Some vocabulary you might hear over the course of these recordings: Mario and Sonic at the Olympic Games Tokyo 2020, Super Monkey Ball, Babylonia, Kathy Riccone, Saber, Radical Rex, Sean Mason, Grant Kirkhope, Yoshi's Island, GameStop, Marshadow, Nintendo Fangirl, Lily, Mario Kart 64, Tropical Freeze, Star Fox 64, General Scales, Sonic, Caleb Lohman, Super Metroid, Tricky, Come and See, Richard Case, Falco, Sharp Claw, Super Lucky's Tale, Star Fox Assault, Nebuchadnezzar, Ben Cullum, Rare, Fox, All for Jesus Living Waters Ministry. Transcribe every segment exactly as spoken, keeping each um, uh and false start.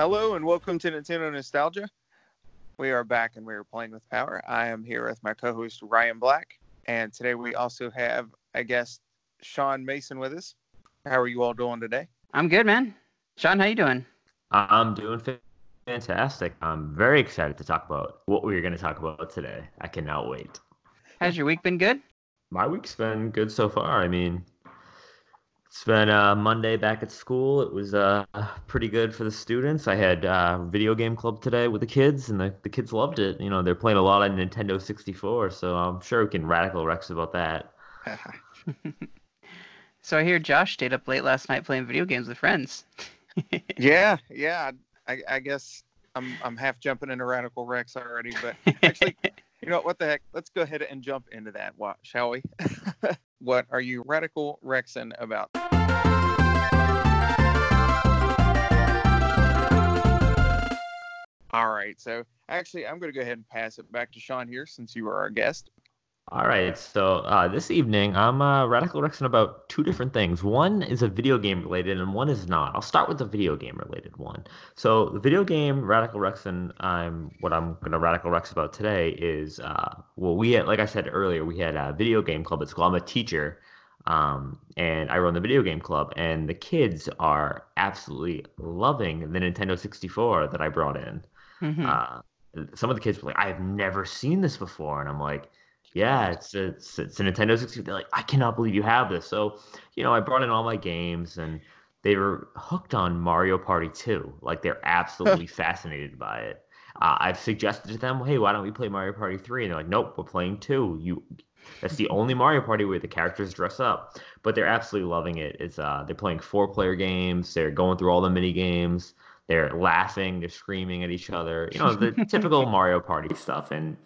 Hello and welcome to Nintendo Nostalgia. We are back and we are playing with power. I am here with my co-host Ryan Black, and today we also have a guest, Sean Mason, with us. How are you all doing today? I'm good, man. Sean, how you doing? I'm doing fantastic. I'm very excited to talk about what we're going to talk about today. I cannot wait. Has your week been good? My week's been good so far. I mean, it's been uh, Monday back at school. It was uh, pretty good for the students. I had uh, video game club today with the kids, and the, the kids loved it. You know, they're playing a lot on Nintendo sixty-four, so I'm sure we can Radical Rex about that. So I hear Josh stayed up late last night playing video games with friends. yeah, yeah. I, I guess I'm I'm half jumping into Radical Rex already, but actually, you know, what the heck? Let's go ahead and jump into that, shall we? What are you Radical Rexing about? All right, so actually, I'm going to go ahead and pass it back to Sean here since you were our guest. All right, so uh, this evening, I'm uh, Radical Rexing about two different things. One is a video game related and one is not. I'll start with the video game related one. So the video game Radical Rexing, I'm, what I'm going to Radical Rex about today is, uh, well, we had, like I said earlier, we had a video game club at school. I'm a teacher, um, and I run the video game club, and the kids are absolutely loving the Nintendo sixty-four that I brought in. Mm-hmm. Uh, some of the kids were like, I have never seen this before, and I'm like, yeah, it's it's it's a Nintendo sixty-four. They're like, I cannot believe you have this. So, you know, I brought in all my games, and they were hooked on Mario Party two. Like, they're absolutely fascinated by it. Uh, I've suggested to them, hey, why don't we play Mario Party three? And they're like, nope, we're playing two. You, that's the only Mario Party where the characters dress up. But they're absolutely loving it. It's uh, they're playing four-player games. They're going through all the mini games. They're laughing. They're screaming at each other. You know, the typical Mario Party stuff. And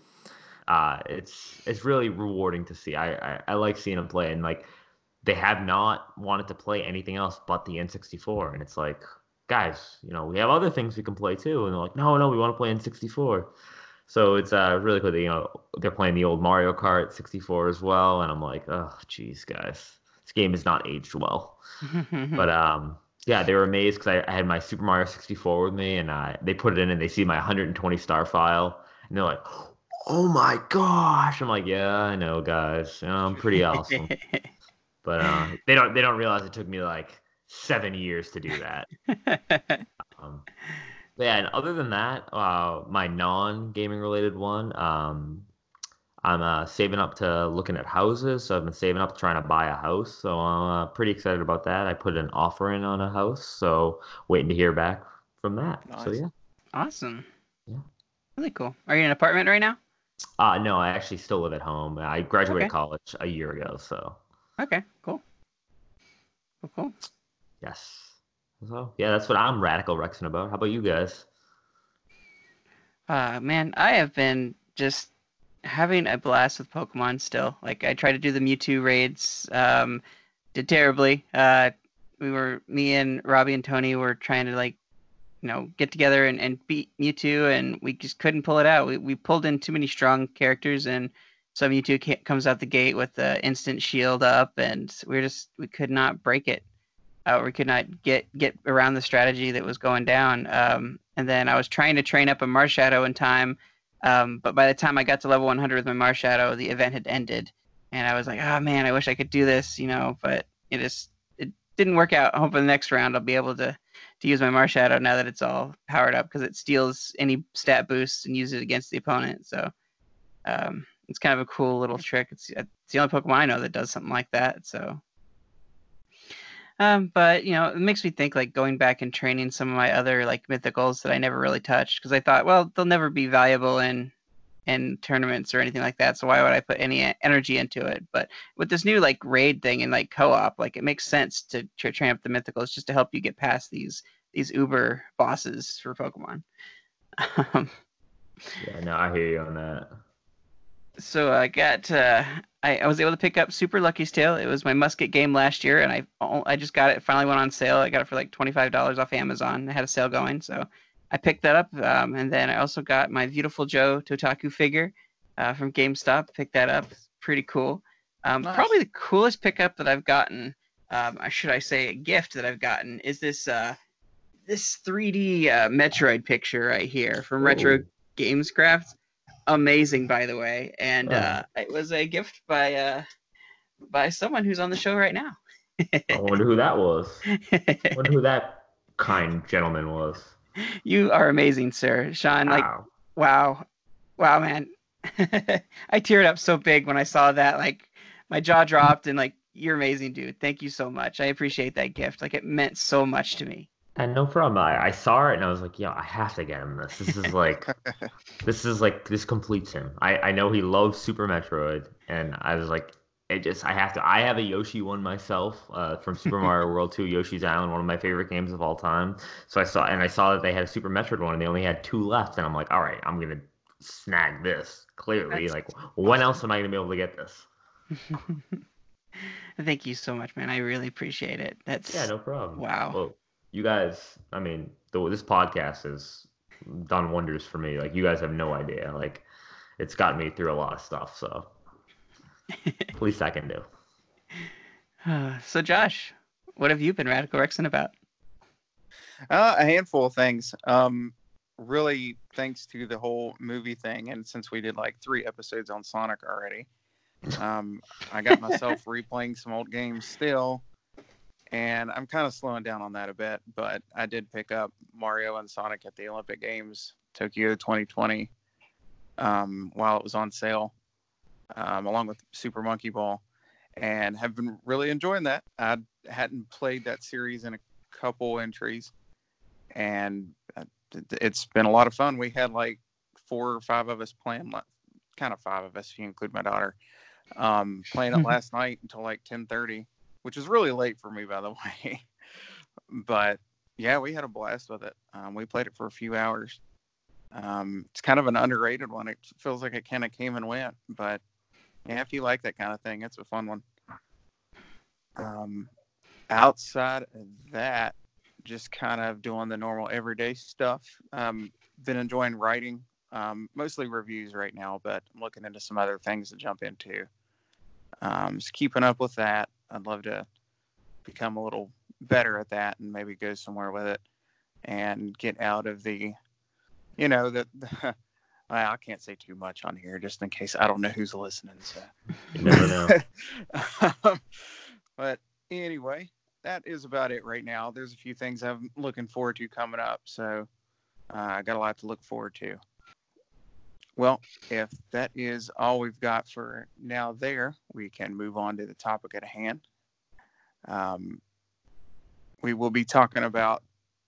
Uh, it's it's really rewarding to see. I, I, I like seeing them play, and like they have not wanted to play anything else but the N sixty-four. And it's like, guys, you know, we have other things we can play too. And they're like, no, no, we want to play N sixty-four. So it's uh really cool that, you know, they're playing the old Mario Kart sixty-four as well. And I'm like, oh, geez, guys, this game is not aged well. but um, yeah, they were amazed because I, I had my Super Mario sixty-four with me, and uh, they put it in, and they see my one hundred twenty star file, and they're like, oh my gosh! I'm like, yeah, I know, guys. You know, I'm pretty awesome, but uh, they don't—they don't realize it took me like seven years to do that. um, yeah, and other than that, uh, my non-gaming related one, um, I'm uh, saving up to looking at houses. So I've been saving up trying to buy a house. So I'm uh, pretty excited about that. I put an offer in on a house, so waiting to hear back from that. Nice. So yeah, awesome. Yeah, really cool. Are you in an apartment right now? Uh, no, I actually still live at home. I graduated okay. college a year ago, so. Okay, cool. Cool, cool. Yes. So, yeah, that's what I'm Radical Rexing about. How about you guys? Uh, man, I have been just having a blast with Pokemon still. Like, I tried to do the Mewtwo raids. Um, did terribly. Uh, we were, me and Robbie and Tony were trying to, like, you know, get together and, and beat Mewtwo, and we just couldn't pull it out. We we pulled in too many strong characters, and so Mewtwo can't, comes out the gate with the instant shield up, and we were just we could not break it. Uh, we could not get, get around the strategy that was going down. Um, and then I was trying to train up a Marshadow in time, um, but by the time I got to level one hundred with my Marshadow, the event had ended, and I was like, oh man, I wish I could do this, you know, but it just it didn't work out. I hope in the next round I'll be able to to use my Marshadow now that it's all powered up, because it steals any stat boosts and uses it against the opponent. So um, it's kind of a cool little trick. It's, it's the only Pokemon I know that does something like that. So, um, but you know, it makes me think, like, going back and training some of my other, like, mythicals that I never really touched, because I thought, well, they'll never be valuable in in tournaments or anything like that. So why would I put any energy into it? But with this new, like, raid thing and, like, co-op, like, it makes sense to, to train up the mythicals just to help you get past these. These Uber bosses for Pokemon. Um, yeah, no, I hear you on that. So I got, uh, I, I was able to pick up Super Lucky's Tale. It was my must-get game last year, and I I just got it. It finally went on sale. I got it for like twenty-five dollars off Amazon. I had a sale going, so I picked that up. Um, and then I also got my Beautiful Joe Totaku figure uh, from GameStop. Picked that up. Pretty cool. Um, nice. Probably the coolest pickup that I've gotten, um, should I say a gift that I've gotten, is this... Uh, this three D uh, Metroid picture right here from Ooh. Retro Gamescraft. Amazing, by the way. And oh. uh, it was a gift by uh, by someone who's on the show right now. I wonder who that was. I wonder who that kind gentleman was. You are amazing, sir. Sean, like, wow. Wow, wow man. I teared up so big when I saw that. Like, my jaw dropped and, like, you're amazing, dude. Thank you so much. I appreciate that gift. Like, it meant so much to me. And no problem. I, I saw it and I was like, yo, I have to get him this. This is like, this is like, this completes him. I, I know he loves Super Metroid. And I was like, it just, I have to, I have a Yoshi one myself uh, from Super Mario World two, Yoshi's Island, one of my favorite games of all time. So I saw, and I saw that they had a Super Metroid one and they only had two left. And I'm like, all right, I'm going to snag this. Clearly, that's like, awesome. When else am I going to be able to get this? Thank you so much, man. I really appreciate it. That's yeah, no problem. Wow. Well, you guys, I mean, the, this podcast has done wonders for me. Like, you guys have no idea. Like, it's gotten me through a lot of stuff. So, at least I can do. Uh, so, Josh, what have you been Radical Rexing about? Uh, a handful of things. Um, really, thanks to the whole movie thing, and since we did like three episodes on Sonic already, um, I got myself replaying some old games still. And I'm kind of slowing down on that a bit, but I did pick up Mario and Sonic at the Olympic Games, Tokyo twenty twenty, um, while it was on sale, um, along with Super Monkey Ball, and have been really enjoying that. I hadn't played that series in a couple entries, and it's been a lot of fun. We had like four or five of us playing, kind of five of us, if you include my daughter, um, playing it last night until like ten thirty. Which is really late for me, by the way. But, yeah, we had a blast with it. Um, we played it for a few hours. Um, it's kind of an underrated one. It feels like it kind of came and went. But, yeah, if you like that kind of thing, it's a fun one. Um, outside of that, just kind of doing the normal everyday stuff. Um, been enjoying writing, um, mostly reviews right now, but I'm looking into some other things to jump into. Um, just keeping up with that. I'd love to become a little better at that and maybe go somewhere with it and get out of the, you know, the, the well, I can't say too much on here just in case I don't know who's listening. So. You never know. um, but anyway, that is about it right now. There's a few things I'm looking forward to coming up. So uh, I got a lot to look forward to. Well, if that is all we've got for now there, we can move on to the topic at hand. Um, we will be talking about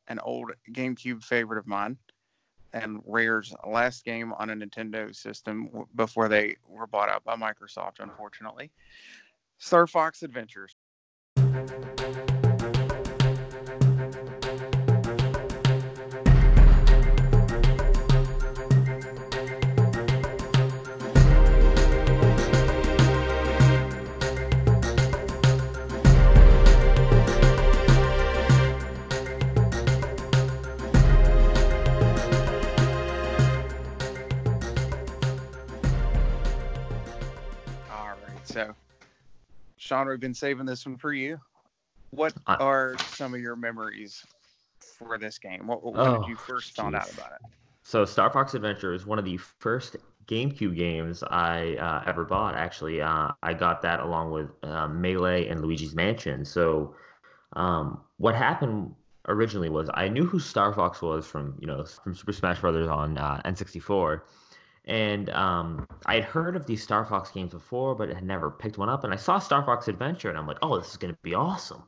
an old GameCube favorite of mine and Rare's last game on a Nintendo system w- before they were bought out by Microsoft, unfortunately. Star Fox Adventures. So, Sean, we've been saving this one for you. What are some of your memories for this game? What, what oh, did you first geez. Find out about it? So, Star Fox Adventure is one of the first GameCube games I uh, ever bought, actually. Uh, I got that along with uh, Melee and Luigi's Mansion. So, um, what happened originally was I knew who Star Fox was from, you know, from Super Smash Brothers on uh, N sixty-four. And um, I had heard of these Star Fox games before, but had never picked one up. And I saw Star Fox Adventure, and I'm like, oh, this is going to be awesome.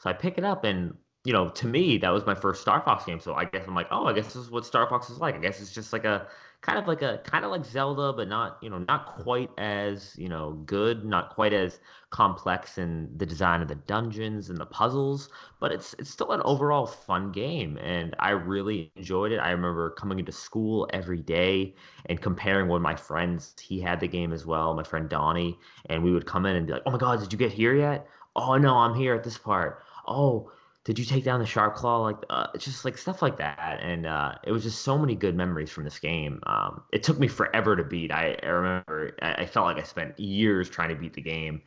So I pick it up, and, you know, to me, that was my first Star Fox game. So I guess I'm like, oh, I guess this is what Star Fox is like. I guess it's just like a kind of like a kind of like Zelda, but not, you know, not quite as, you know, good, not quite as complex in the design of the dungeons and the puzzles. But it's it's still an overall fun game, and I really enjoyed it. I remember coming into school every day and comparing with my friends. He had the game as well, my friend Donnie, and we would come in and be like, oh my God, did you get here yet? Oh no, I'm here at this part. Oh, did you take down the Sharp Claw? Like, uh, just like stuff like that. And uh, it was just so many good memories from this game. Um, it took me forever to beat. I, I remember I, I felt like I spent years trying to beat the game.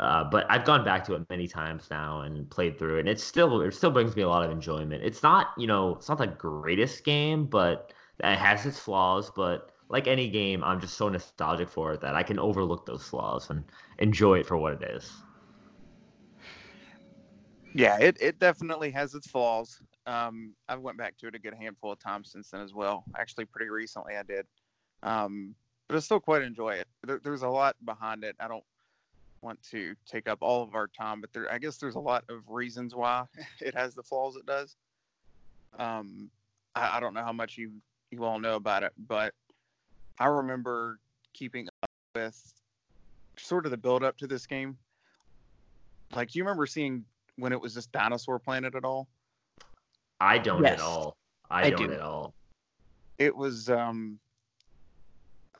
Uh, but I've gone back to it many times now and played through it, and it still it still brings me a lot of enjoyment. It's not, you know, it's not the greatest game, but it has its flaws. But like any game, I'm just so nostalgic for it that I can overlook those flaws and enjoy it for what it is. Yeah, it, it definitely has its flaws. Um, I've went back to it a good handful of times since then as well. Actually, pretty recently I did. Um, but I still quite enjoy it. There, there's a lot behind it. I don't want to take up all of our time, but there, I guess there's a lot of reasons why it has the flaws it does. Um, I, I don't know how much you, you all know about it, but I remember keeping up with sort of the build up to this game. Like, do you remember seeing when it was just Dinosaur Planet at all? I don't yes. at all. I, I don't do. at all. It was, um,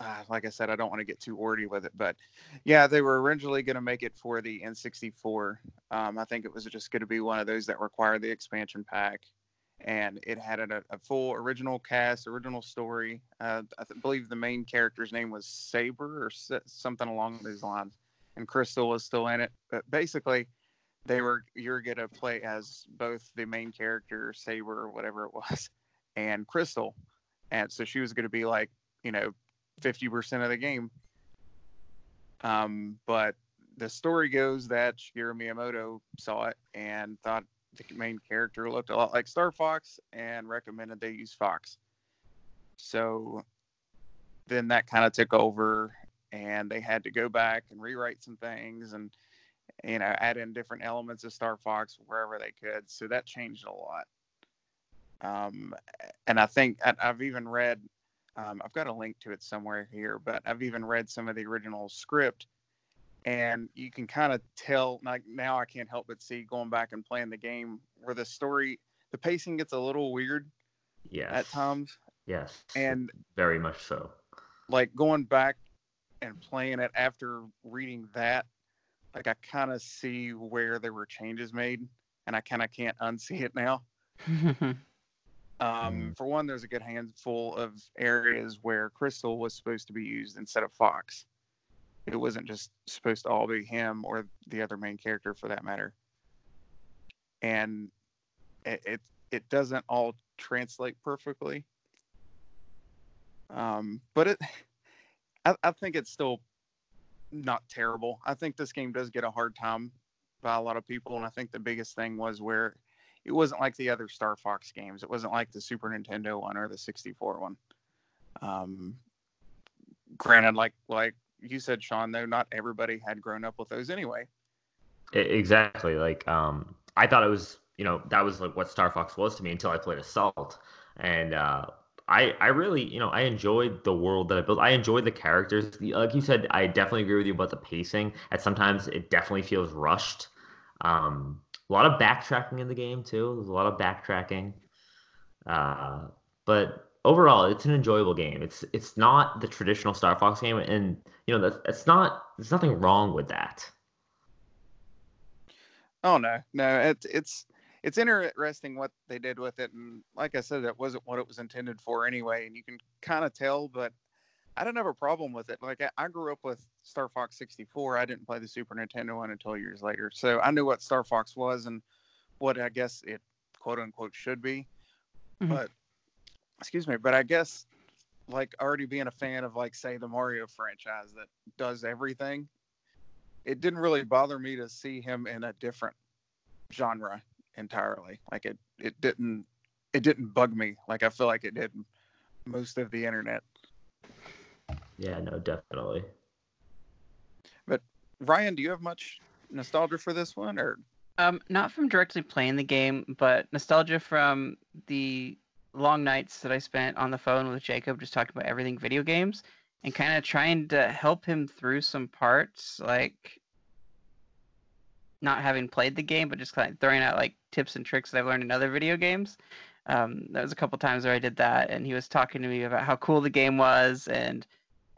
Uh, like I said, I don't want to get too wordy with it, but yeah, they were originally going to make it for the N sixty-four. Um, I think it was just going to be one of those that required the expansion pack, and it had a, a full original cast, original story. Uh, I th- believe the main character's name was Saber or S- something along those lines, and Crystal was still in it. But basically, they were you're going to play as both the main character, Saber or whatever it was, and Crystal, and so she was going to be like, you know, fifty percent of the game. Um, but the story goes that Shigeru Miyamoto saw it and thought the main character looked a lot like Star Fox and recommended they use Fox. So then that kind of took over, and they had to go back and rewrite some things and, you know, add in different elements of Star Fox wherever they could. So that changed a lot. Um, and I think I've even read Um, I've got a link to it somewhere here, but I've even read some of the original script, and you can kind of tell, like, now I can't help but see, going back and playing the game, where the story, the pacing gets a little weird yes. at times. Yes, and very much so. Like, going back and playing it after reading that, like, I kind of see where there were changes made, and I kind of can't unsee it now. Um, for one, there's a good handful of areas where Crystal was supposed to be used instead of Fox. It wasn't just supposed to all be him or the other main character, for that matter. And it it, it doesn't all translate perfectly. Um, but it, I, I think it's still not terrible. I think this game does get a hard time by a lot of people, and I think the biggest thing was where it wasn't like the other Star Fox games. It wasn't like the Super Nintendo one or the sixty-four one. Um, granted, like like you said, Sean, though, not everybody had grown up with those anyway. Exactly. Like, um, I thought it was, you know, that was like what Star Fox was to me until I played Assault. And uh, I, I really, you know, I enjoyed the world that I built. I enjoyed the characters. Like you said, I definitely agree with you about the pacing. At sometimes it definitely feels rushed. Um, A lot of backtracking in the game, too. There's a lot of backtracking. Uh, but overall, it's an enjoyable game. It's it's not the traditional Star Fox game, and, you know, that's, that's not, there's nothing wrong with that. Oh, no. No, it, it's it's interesting what they did with it. And like I said, that wasn't what it was intended for anyway. And you can kind of tell, but I didn't have a problem with it. Like, I, I grew up with Star Fox sixty-four. I didn't play the Super Nintendo one until years later. So I knew what Star Fox was and what I guess it quote unquote should be. Mm-hmm. But, excuse me, but I guess, like, already being a fan of, like, say, the Mario franchise that does everything, it didn't really bother me to see him in a different genre entirely. Like, it, it didn't, it didn't bug me. Like, I feel like it did most of the internet. Yeah, no, definitely. But Ryan, do you have much nostalgia for this one, or? Um, not from directly playing the game, but nostalgia from the long nights that I spent on the phone with Jacob, just talking about everything video games, and kind of trying to help him through some parts, like not having played the game, but just kind of throwing out, like, tips and tricks that I've learned in other video games. Um, there was a couple times where I did that, and he was talking to me about how cool the game was, and.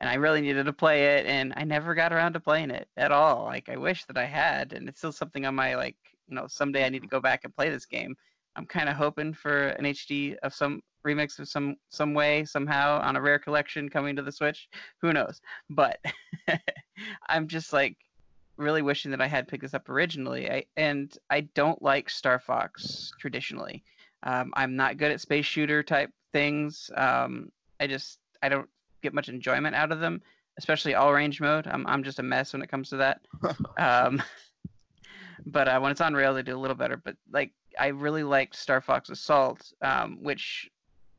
And I really needed to play it, and I never got around to playing it at all. Like, I wish that I had, and it's still something on my, like, you know, someday I need to go back and play this game. I'm kind of hoping for an H D of some remix of some some way, somehow, on a Rare collection coming to the Switch. Who knows? But I'm just, like, really wishing that I had picked this up originally. I, and I don't like Star Fox traditionally. Um, I'm not good at space shooter type things. Um, I just, I don't get much enjoyment out of them, especially all range mode. I'm, I'm just a mess when it comes to that. um, but uh, when it's on rail, they do a little better. But like, I really liked Star Fox Assault, um, which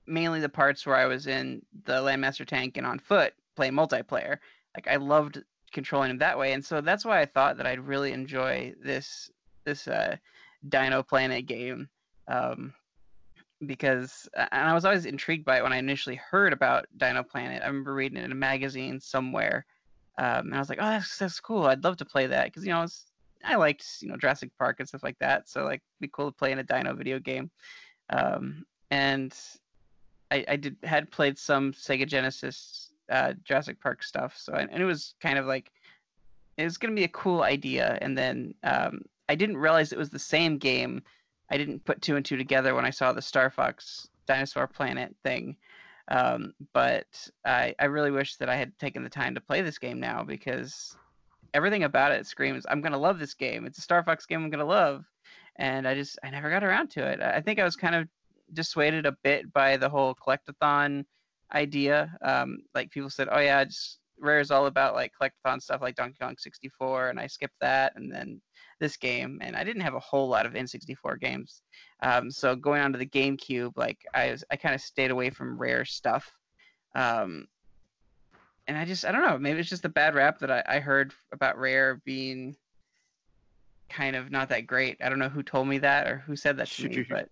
mainly the parts where I was in the Landmaster tank and on foot play multiplayer. Like, I loved controlling him that way. And so that's why I thought that I'd really enjoy this, this uh, Dino Planet game. Um, because, and I was always intrigued by it when I initially heard about Dino Planet. I remember reading it in a magazine somewhere. Um, and I was like, oh, that's, that's cool. I'd love to play that. Cause you know, I, was, I liked, you know, Jurassic Park and stuff like that. So like, it'd be cool to play in a Dino video game. Um, and I, I did, had played some Sega Genesis Uh, Jurassic Park stuff, so and, and it was kind of like it was gonna be a cool idea, and then um, I didn't realize it was the same game. I didn't put two and two together when I saw the Star Fox Dinosaur Planet thing, um, but I, I really wish that I had taken the time to play this game now, because everything about it screams I'm gonna love this game. It's a Star Fox game I'm gonna love, and I just I never got around to it. I think I was kind of dissuaded a bit by the whole collectathon idea. Um like people said, oh yeah, just Rare is all about like collectathon stuff like Donkey Kong sixty-four, and I skipped that, and then this game, and I didn't have a whole lot of N sixty-four games, um so going on to the GameCube, like I was I kind of stayed away from Rare stuff, um and I just I don't know, maybe it's just the bad rap that I, I heard about Rare being kind of not that great. I don't know who told me that or who said that to me, but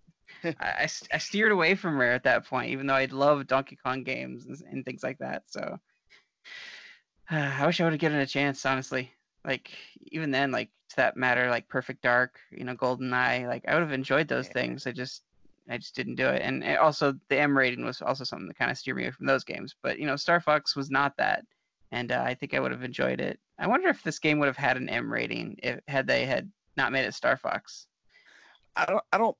I, I steered away from Rare at that point, even though I'd love Donkey Kong games and, and things like that. So uh, I wish I would have given it a chance, honestly. Like even then, like to that matter, like Perfect Dark, you know, GoldenEye, like I would have enjoyed those yeah. things. I just, I just didn't do it. And, and also the M rating was also something that kind of steered me away from those games. But you know, Star Fox was not that, and uh, I think I would have enjoyed it. I wonder if this game would have had an M rating if had they had not made it Star Fox. I don't. I don't.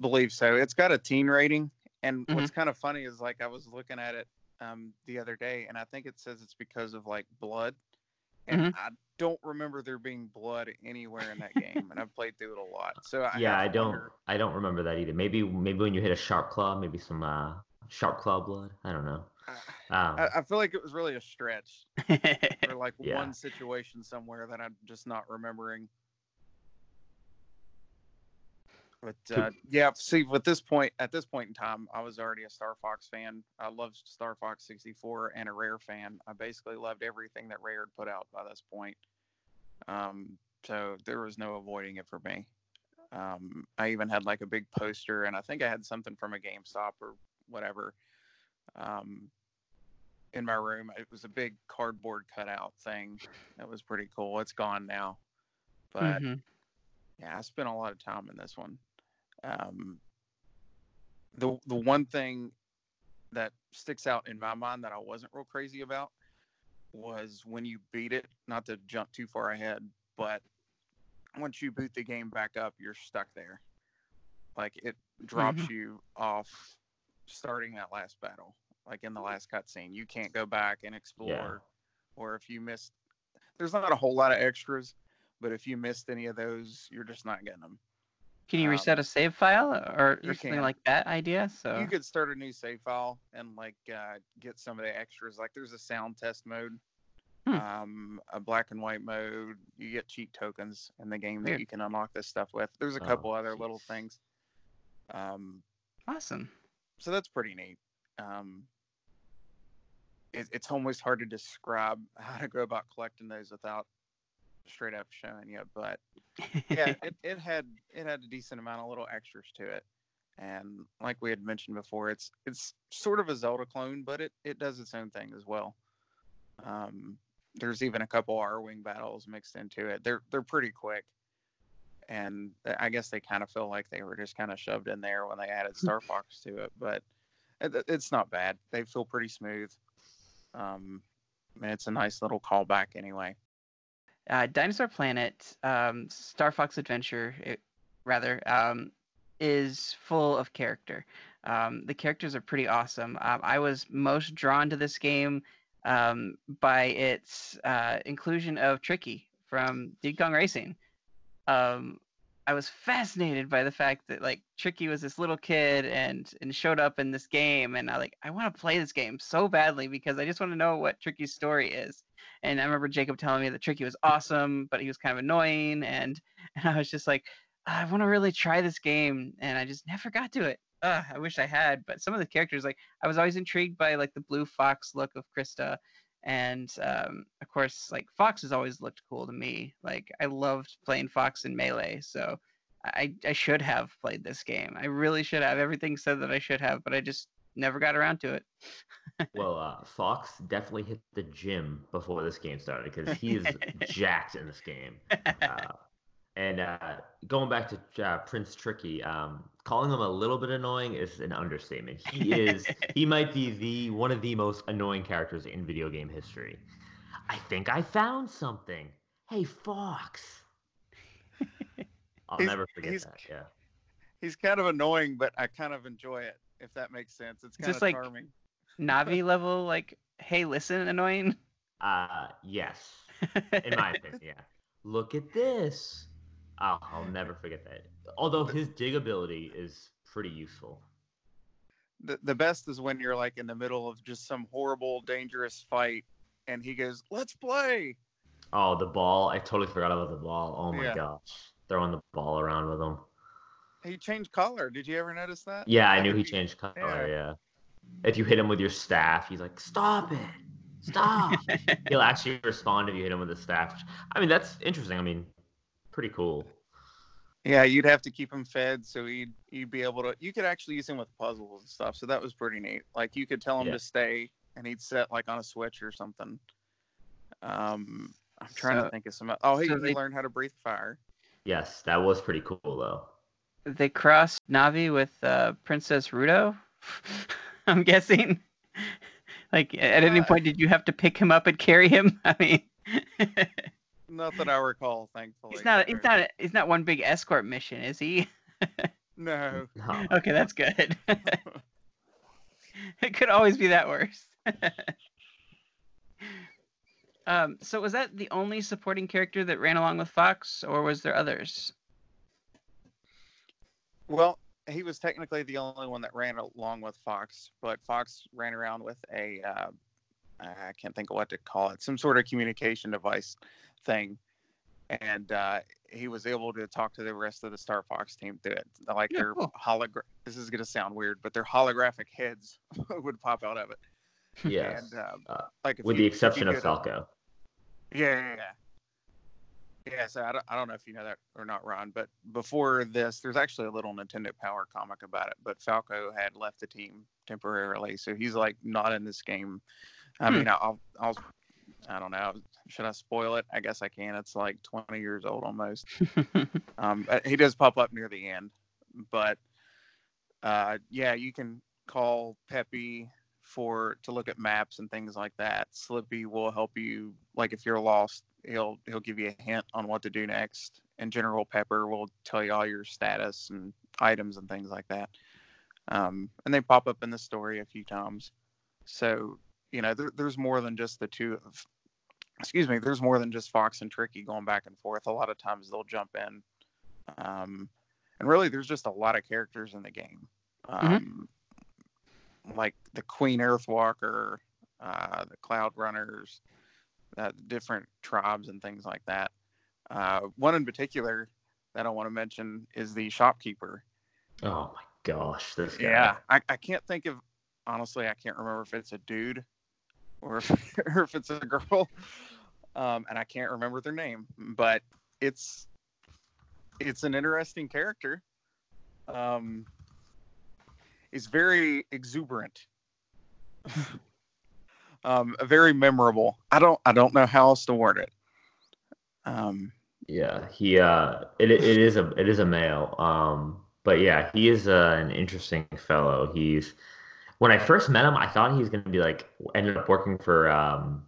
believe so. It's got a teen rating, and mm-hmm. what's kind of funny is like I was looking at it um the other day, and I think it says it's because of like blood, and mm-hmm. I don't remember there being blood anywhere in that game, and I've played through it a lot. So I yeah, I don't, wonder. I don't remember that either. Maybe, maybe when you hit a Sharp Claw, maybe some uh Sharp Claw blood. I don't know. Um, I, I feel like it was really a stretch for like yeah. one situation somewhere that I'm just not remembering. But uh, yeah, see, with this point at this point in time, I was already a Star Fox fan. I loved Star Fox sixty-four and a Rare fan. I basically loved everything that Rare had put out by this point. Um, so there was no avoiding it for me. Um, I even had like a big poster, and I think I had something from a GameStop or whatever um, in my room. It was a big cardboard cutout thing. That was pretty cool. It's gone now, but mm-hmm. yeah, I spent a lot of time in this one. Um, the the one thing that sticks out in my mind that I wasn't real crazy about was when you beat it, not to jump too far ahead, but once you boot the game back up, you're stuck there. Like, it drops mm-hmm. you off starting that last battle, like in the last cutscene. You can't go back and explore, yeah. or if you missed, there's not a whole lot of extras, but if you missed any of those, you're just not getting them. Can you um, reset a save file or, or something can. like that idea? So you could start a new save file and like uh, get some of the extras. Like there's a sound test mode, hmm. um, a black and white mode. You get cheat tokens in the game Weird. that you can unlock this stuff with. There's a couple oh, other geez. little things. Um, awesome. So that's pretty neat. Um, it, it's almost hard to describe how to go about collecting those without straight up showing you, but yeah, it, it had it had a decent amount of little extras to it, and like we had mentioned before, it's it's sort of a Zelda clone, but it it does its own thing as well. Um, there's even a couple R-wing battles mixed into it. They're they're pretty quick, and I guess they kind of feel like they were just kind of shoved in there when they added Star Fox to it, but it, it's not bad. They feel pretty smooth. Um, and it's a nice little callback anyway. Uh, Dinosaur Planet, um, Star Fox Adventure, it, rather, um, is full of character. Um, the characters are pretty awesome. Um, I was most drawn to this game um, by its uh, inclusion of Tricky from Diddy Kong Racing. Um, I was fascinated by the fact that like Tricky was this little kid and and showed up in this game, and I like I want to play this game so badly because I just want to know what Tricky's story is. And I remember Jacob telling me that Tricky was awesome, but he was kind of annoying, and and I was just like, I want to really try this game, and I just never got to it. Ugh, I wish I had. But some of the characters, like I was always intrigued by like the blue fox look of Krista, and um, of course, like Fox has always looked cool to me. Like I loved playing Fox in Melee, so I I should have played this game. I really should have. Everything said that I should have, but I just never got around to it. Well, uh, Fox definitely hit the gym before this game started because he is jacked in this game. Uh, and uh, going back to uh, Prince Tricky, um, calling him a little bit annoying is an understatement. He is. He might be the one of the most annoying characters in video game history. I think I found something. Hey, Fox. I'll he's, never forget that. Yeah. He's kind of annoying, but I kind of enjoy it. If that makes sense, it's kind just of like charming. Navi level, like, hey, listen, annoying. Uh, yes, in my opinion, yeah. Look at this. Oh, I'll never forget that. Although his dig ability is pretty useful. The the best is when you're like in the middle of just some horrible, dangerous fight, and he goes, "Let's play." Oh, the ball! I totally forgot about the ball. Oh my yeah. gosh, throwing the ball around with him. He changed color. Did you ever notice that? Yeah, I knew he changed color, yeah. yeah. If you hit him with your staff, he's like, stop it. Stop. He'll actually respond if you hit him with a staff. I mean, that's interesting. I mean, pretty cool. Yeah, you'd have to keep him fed, so he'd, you'd be able to... You could actually use him with puzzles and stuff, so that was pretty neat. Like, you could tell him yeah. to stay, and he'd set, like, on a switch or something. Um, I'm trying so, to think of some... Oh, he, so they, he learned how to breathe fire. Yes, that was pretty cool, though. They crossed Navi with uh, Princess Ruto, I'm guessing. Like, at uh, any point, did you have to pick him up and carry him? I mean, not that I recall, thankfully. It's not. It's not. A, it's not one big escort mission, is he? No. No. Okay, that's good. It could always be that worse. um. So, was that the only supporting character that ran along with Fox, or was there others? Well, he was technically the only one that ran along with Fox, but Fox ran around with a, uh, I can't think of what to call it, some sort of communication device thing. And uh, he was able to talk to the rest of the Star Fox team through it. Like yeah, their cool. hologra- this is going to sound weird, but their holographic heads would pop out of it. Yeah. And, um, uh, like with you, the exception of Falco. Could, yeah, yeah, yeah. Yeah, so I don't, I don't know if you know that or not, Ron, but before this, there's actually a little Nintendo Power comic about it, but Falco had left the team temporarily, so he's, like, not in this game. I hmm. mean, I'll, I'll, I don't know. Should I spoil it? I guess I can. It's, like, twenty years old almost. um, he does pop up near the end, but, uh, yeah, you can call Peppy for to look at maps and things like that. Slippy will help you, like, if you're lost. He'll he'll give you a hint on what to do next, and General Pepper will tell you all your status and items and things like that. Um, and they pop up in the story a few times, so you know there, there's more than just the two of. Excuse me, there's more than just Fox and Tricky going back and forth. A lot of times they'll jump in, um, and really there's just a lot of characters in the game, um, mm-hmm. like the Queen Earthwalker, uh, the Cloud Runners. Uh, different tribes and things like that. Uh, one in particular that I want to mention is the shopkeeper. Oh my gosh, this guy. Yeah, I, I can't think of, honestly, I can't remember if it's a dude or if, or if it's a girl. Um, and I can't remember their name, but it's it's an interesting character. Um, he's very exuberant. Um, very memorable. I don't. I don't know how else to word it. Um, yeah, he. Uh, it. It is a. It is a male. Um, but yeah, he is uh, an interesting fellow. He's. When I first met him, I thought he was going to be like. Ended up working for. Um,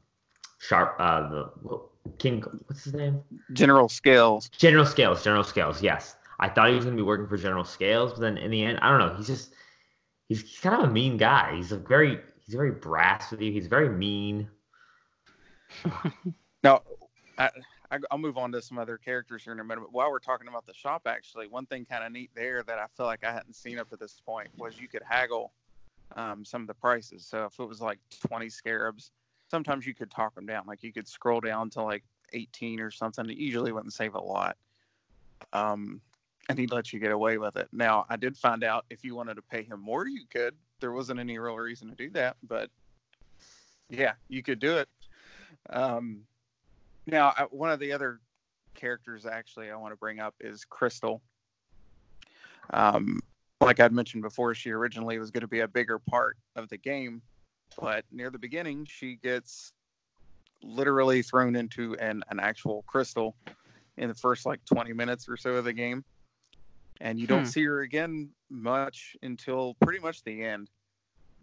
Sharp. Uh, the King. What's his name? General Scales. General Scales. General Scales. Yes, I thought he was going to be working for General Scales, but then in the end, I don't know. He's just. He's, he's kind of a mean guy. He's a very. He's very brass with you. He's very mean. No, I, I I, I'll move on to some other characters here in a minute. But while we're talking about the shop, actually, one thing kind of neat there that I feel like I hadn't seen up to this point was you could haggle um, some of the prices. So if it was like twenty scarabs, sometimes you could talk them down. Like you could scroll down to like eighteen or something. It usually wouldn't save a lot. Um, and he'd let you get away with it. Now, I did find out if you wanted to pay him more, you could. There wasn't any real reason to do that, but yeah, you could do it. Um, now, I, one of the other characters actually I want to bring up is Crystal. Um, like I'd mentioned before, she originally was going to be a bigger part of the game, but near the beginning, she gets literally thrown into an, an actual crystal in the first like twenty minutes or so of the game. And you don't hmm. see her again much until pretty much the end.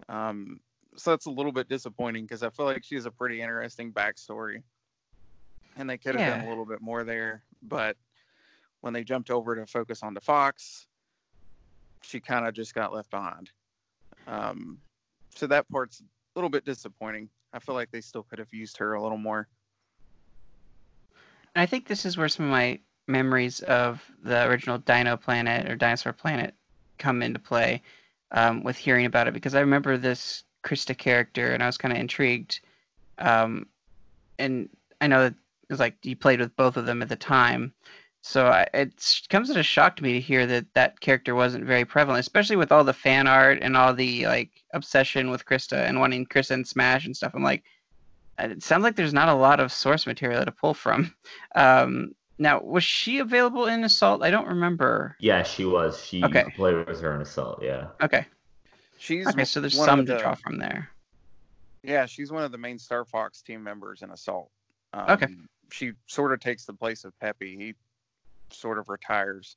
Um, so that's a little bit disappointing because I feel like she has a pretty interesting backstory. And they could have yeah. done a little bit more there. But when they jumped over to focus on the Fox, she kind of just got left behind. Um, so that part's a little bit disappointing. I feel like they still could have used her a little more. I think this is where some of my memories of the original Dino Planet or Dinosaur Planet come into play um, with hearing about it, because I remember this Krista character and I was kind of intrigued. Um, and I know that it was like you played with both of them at the time. So I, it comes as a shock to me to hear that that character wasn't very prevalent, especially with all the fan art and all the like obsession with Krista and wanting Krista in Smash and stuff. I'm like, it sounds like there's not a lot of source material to pull from. Um, Now, was she available in Assault? I don't remember. Yeah, she was. She okay. played with her in Assault, yeah. Okay. She's okay, so there's some the, to draw from there. Yeah, she's one of the main Star Fox team members in Assault. Um, okay. She sort of takes the place of Peppy. He sort of retires,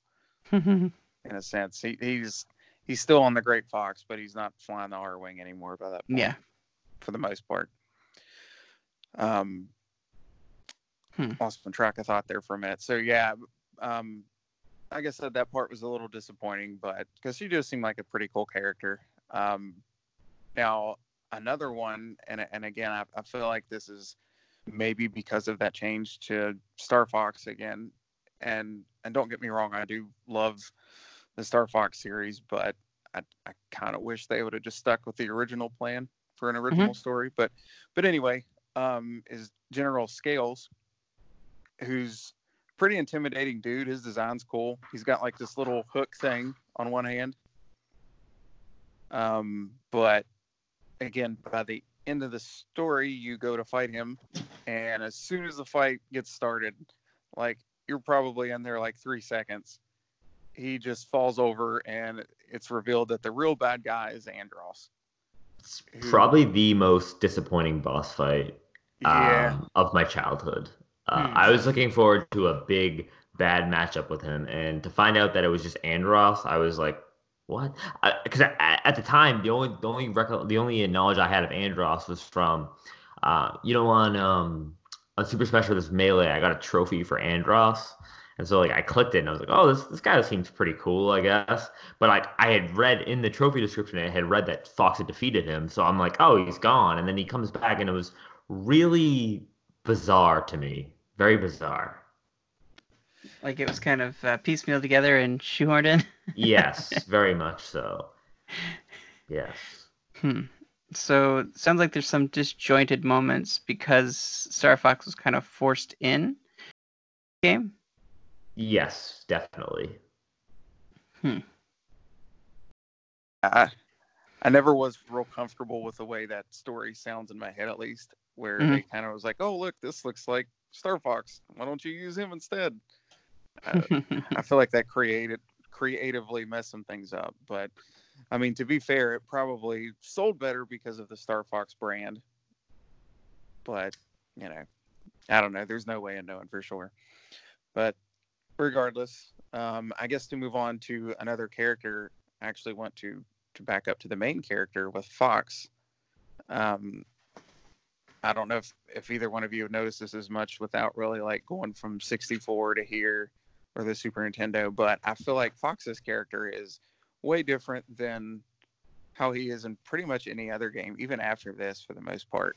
in a sense. He, he's he's still on the Great Fox, but he's not flying the R-Wing anymore by that point. Yeah. For the most part. Um. Hmm. Lost my track of thought there for a minute. So, yeah, um, like I said, that part was a little disappointing, but because she just seemed like a pretty cool character. Um, now, another one, and and again, I, I feel like this is maybe because of that change to Star Fox again. And and don't get me wrong, I do love the Star Fox series, but I, I kind of wish they would have just stuck with the original plan for an original mm-hmm. story. But, but anyway, um, is General Scales, who's pretty intimidating dude. His design's cool. He's got like this little hook thing on one hand. Um, but again, by the end of the story, you go to fight him. And as soon as the fight gets started, like you're probably in there like three seconds. He just falls over and it's revealed that the real bad guy is Andross. It's who, probably the most disappointing boss fight yeah. um, of my childhood. Uh, I was looking forward to a big, bad matchup with him. And to find out that it was just Andross, I was like, what? Because at the time, the only the only, rec- the only knowledge I had of Andross was from, uh, you know, on um, on Super Specialist Melee, I got a trophy for Andross. And so, like, I clicked it, and I was like, oh, this this guy seems pretty cool, I guess. But, like, I had read in the trophy description, I had read that Fox had defeated him. So I'm like, oh, he's gone. And then he comes back, and it was really bizarre to me. Very bizarre. Like it was kind of uh, piecemeal together and shoehorned in? Yes, very much so. Yes. Hmm. So it sounds like there's some disjointed moments because Star Fox was kind of forced in the game? Yes, definitely. Hmm. I, I never was real comfortable with the way that story sounds in my head, at least, where mm-hmm. they kind of was like, oh, look, this looks like Star Fox, why don't you use him instead? Uh, I feel like that created creatively messed some things up, but I mean, to be fair, it probably sold better because of the Star Fox brand. But you know, I don't know. There's no way of knowing for sure. But regardless, um, I guess to move on to another character, I actually want to to back up to the main character with Fox. Um, I don't know if, if either one of you have noticed this as much without really like going from sixty-four to here or the Super Nintendo, but I feel like Fox's character is way different than how he is in pretty much any other game, even after this for the most part.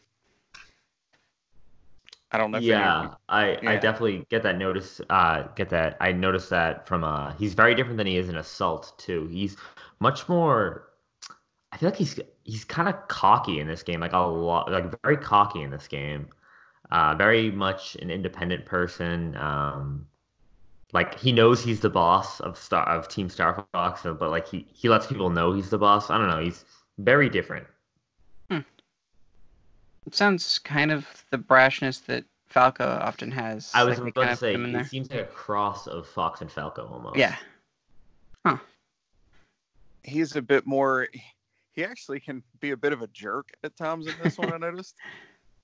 I don't know. Yeah, if I, yeah, I definitely get that notice. Uh, get that. I noticed that from. Uh, he's very different than he is in Assault too. He's much more. I feel like he's he's kind of cocky in this game. Like a lot, like very cocky in this game. Uh, very much an independent person. Um, like he knows he's the boss of Star of Team Star Fox, but like he he lets people know he's the boss. I don't know. He's very different. It sounds kind of the brashness that Falco often has. I was like about to say, it seems like a cross of Fox and Falco almost. Yeah. Huh. He's a bit more... He actually can be a bit of a jerk at times in this one, I noticed.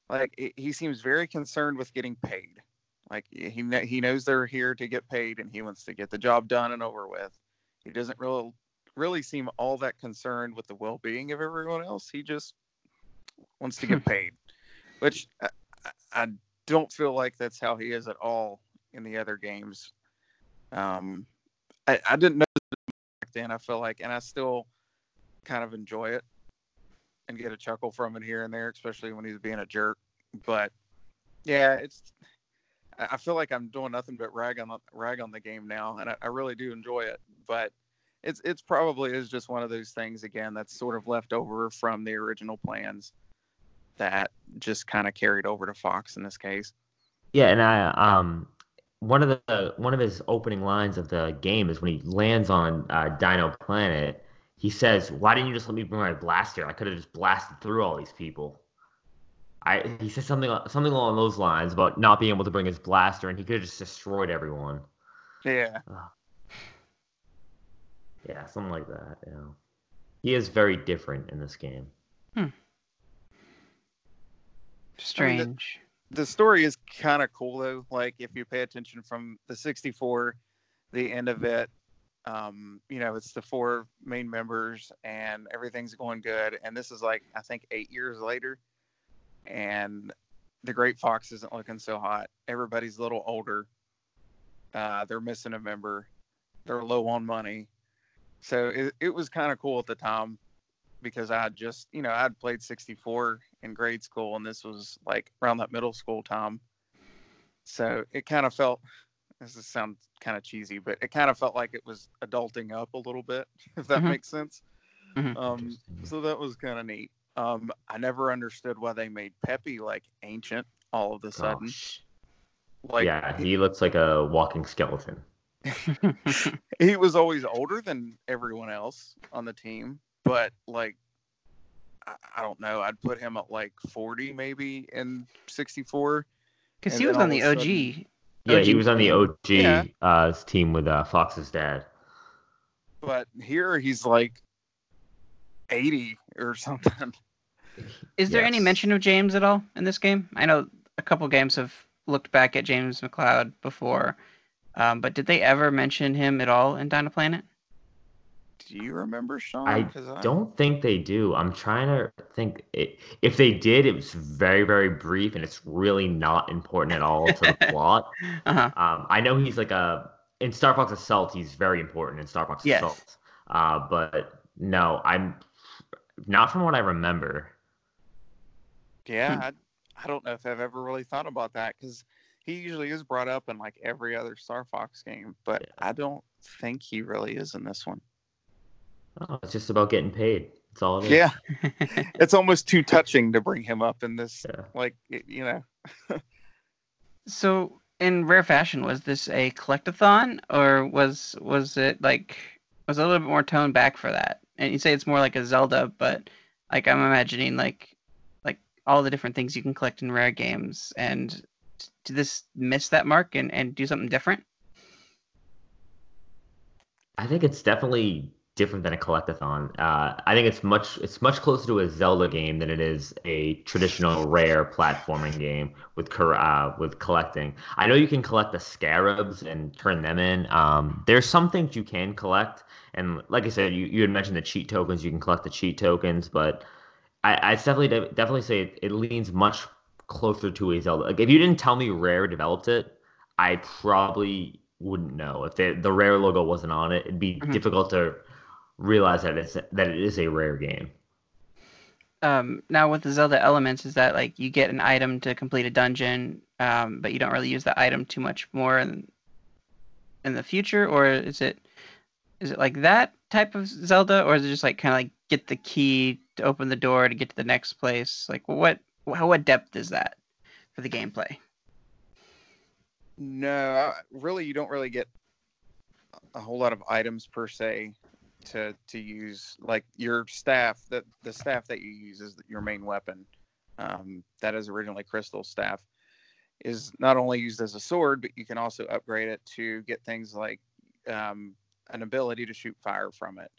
Like, it, he seems very concerned with getting paid. Like, he he knows they're here to get paid, and he wants to get the job done and over with. He doesn't really, really seem all that concerned with the well-being of everyone else. He just... wants to get paid, which I, I don't feel like that's how he is at all in the other games. Um, I, I didn't know back then, I feel like, and I still kind of enjoy it and get a chuckle from it here and there, especially when he's being a jerk. But yeah, it's I feel like I'm doing nothing but rag on the, rag on the game now, and I, I really do enjoy it. But it's it's probably is just one of those things again that's sort of left over from the original plans. That just kind of carried over to Fox in this case. Yeah, and I um one of the one of his opening lines of the game is when he lands on uh, Dino Planet. He says, "Why didn't you just let me bring my blaster? I could have just blasted through all these people." I he said something something along those lines about not being able to bring his blaster, and he could have just destroyed everyone. Yeah. Uh, yeah, something like that. Yeah, he is very different in this game. Hmm. Strange. I mean, the, the story is kind of cool though. Like if you pay attention from the sixty-four, the end of it, um, you know, it's the four main members and everything's going good. And this is like I think eight years later, and the Great Fox isn't looking so hot. Everybody's a little older. Uh, they're missing a member. They're low on money. So it it was kind of cool at the time. Because I just, you know, I'd played sixty-four in grade school, and this was like around that middle school time. So it kind of felt, this is sound kind of cheesy, but it kind of felt like it was adulting up a little bit, if that mm-hmm. makes sense. Mm-hmm. Um, so that was kind of neat. Um, I never understood why they made Peppy like ancient all of a sudden. Gosh. Like, yeah, he looks like a walking skeleton. He was always older than everyone else on the team. But, like, I don't know. I'd put him at, like, forty maybe in sixty-four. Because he was on the O G. Sudden... Yeah, O G. He was on the O G yeah. uh, team with uh, Fox's dad. But here he's, like, eighty or something. Is there yes. any mention of James at all in this game? I know a couple games have looked back at James McCloud before. Um, but did they ever mention him at all in Dino Planet? Do you remember, Sean? I don't think they do. I'm trying to think. It, if they did, it was very, very brief, and it's really not important at all to the plot. Uh-huh. Um, I know he's like a... In Star Fox Assault, he's very important in Star Fox yes. Assault. Uh, but no, I'm... Not from what I remember. Yeah, hmm. I, I don't know if I've ever really thought about that, because he usually is brought up in like every other Star Fox game, but yeah. I don't think he really is in this one. Oh, it's just about getting paid. That's all it is. Yeah. It's almost too touching to bring him up in this, yeah. like, you know. So, in rare fashion, was this a collect-a-thon, or was was it, like, was it a little bit more toned back for that? And you say it's more like a Zelda, but, like, I'm imagining, like, like all the different things you can collect in rare games. And did this miss that mark and, and do something different? I think it's definitely... different than a collect-a-thon. Uh, I think it's much it's much closer to a Zelda game than it is a traditional rare platforming game with uh, with collecting. I know you can collect the scarabs and turn them in. Um, there's some things you can collect, and like I said, you, you had mentioned the cheat tokens. You can collect the cheat tokens, but I, I definitely definitely say it, it leans much closer to a Zelda. Like if you didn't tell me Rare developed it, I probably wouldn't know. If they, the Rare logo wasn't on it, it'd be mm-hmm. difficult to realize that it's that it is a rare game. Um, now with the Zelda elements, is that like you get an item to complete a dungeon, um, but you don't really use that item too much more in, in the future? Or is it is it like that type of Zelda? Or is it just like kind of like get the key to open the door to get to the next place? Like what how adept is that for the gameplay? No, really, you don't really get a whole lot of items per se to to use. Like your staff, that the staff that you use is your main weapon. Um, that is originally Crystal's staff, is not only used as a sword, but you can also upgrade it to get things like um, an ability to shoot fire from it,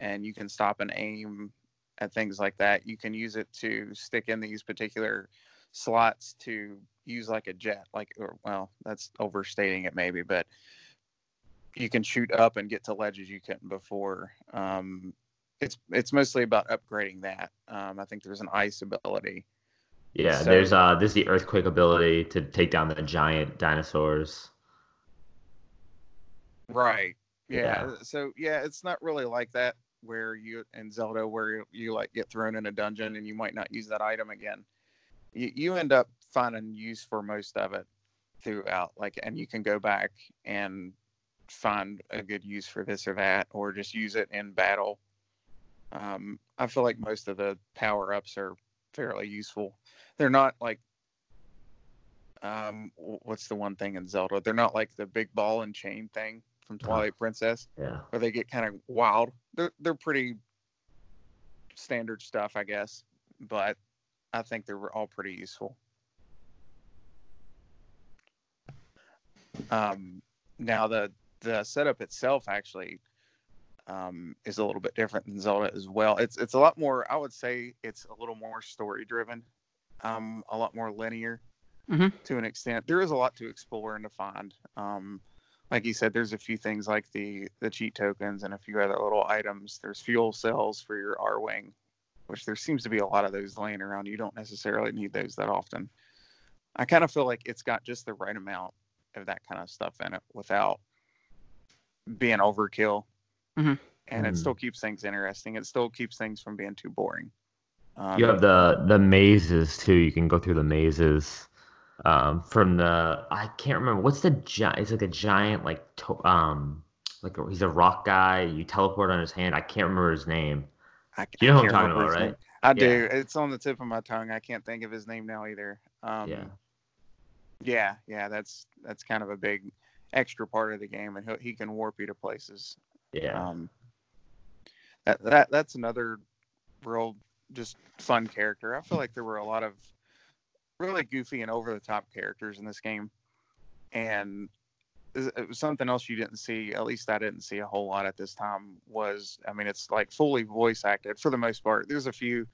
and you can stop and aim at things like that. You can use it to stick in these particular slots to use like a jet, like, or, well, that's overstating it maybe, but you can shoot up and get to ledges you couldn't before. Um, it's it's mostly about upgrading that. Um, I think there's an ice ability. Yeah, so, there's uh, this is the earthquake ability to take down the giant dinosaurs. Right. Yeah. yeah. So yeah, it's not really like that where you in Zelda where you, you like get thrown in a dungeon and you might not use that item again. You you end up finding use for most of it throughout. Like, and you can go back and find a good use for this or that, or just use it in battle. Um, I feel like most of the power-ups are fairly useful. They're not like, um, what's the one thing in Zelda? They're not like the big ball and chain thing from Twilight oh. Princess, yeah. where they get kind of wild. They're, they're pretty standard stuff, I guess, but I think they were all pretty useful. Um, now the the setup itself actually um, is a little bit different than Zelda as well. It's it's a lot more. I would say it's a little more story driven, um, a lot more linear mm-hmm. to an extent. There is a lot to explore and to find. Um, like you said, there's a few things like the the cheat tokens and a few other little items. There's fuel cells for your R-wing, which there seems to be a lot of those laying around. You don't necessarily need those that often. I kind of feel like it's got just the right amount of that kind of stuff in it without being overkill. Mm-hmm. And it still keeps things interesting. It still keeps things from being too boring. Um, you have the, the mazes too. You can go through the mazes um, from the, I can't remember. What's the giant? It's like a giant, like, to- um, like a, he's a rock guy. You teleport on his hand. I can't remember his name. I, you know I what I'm talking about, right? Name. I yeah. do. It's on the tip of my tongue. I can't think of his name now either. Um, yeah. Yeah, yeah, that's that's kind of a big extra part of the game, and he he can warp you to places. Yeah. Um, that that that's another real just fun character. I feel like there were a lot of really goofy and over the top characters in this game, and it was something else you didn't see. At least I didn't see a whole lot at this time. Was I mean, it's like fully voice acted for the most part. There's a few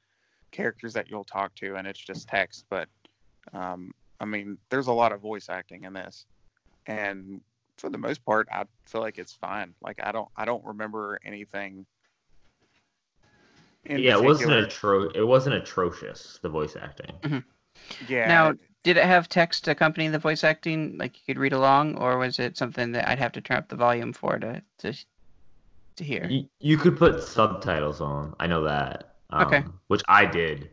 characters that you'll talk to, and it's just text, but. Um, I mean, there's a lot of voice acting in this, and for the most part, I feel like it's fine. Like I don't, I don't remember anything. In yeah, it wasn't atro- It wasn't atrocious. The voice acting. Mm-hmm. Yeah. Now, did it have text to accompany the voice acting, like you could read along, or was it something that I'd have to turn up the volume for to to, to hear? You, you could put subtitles on. I know that. Um, okay. Which I did,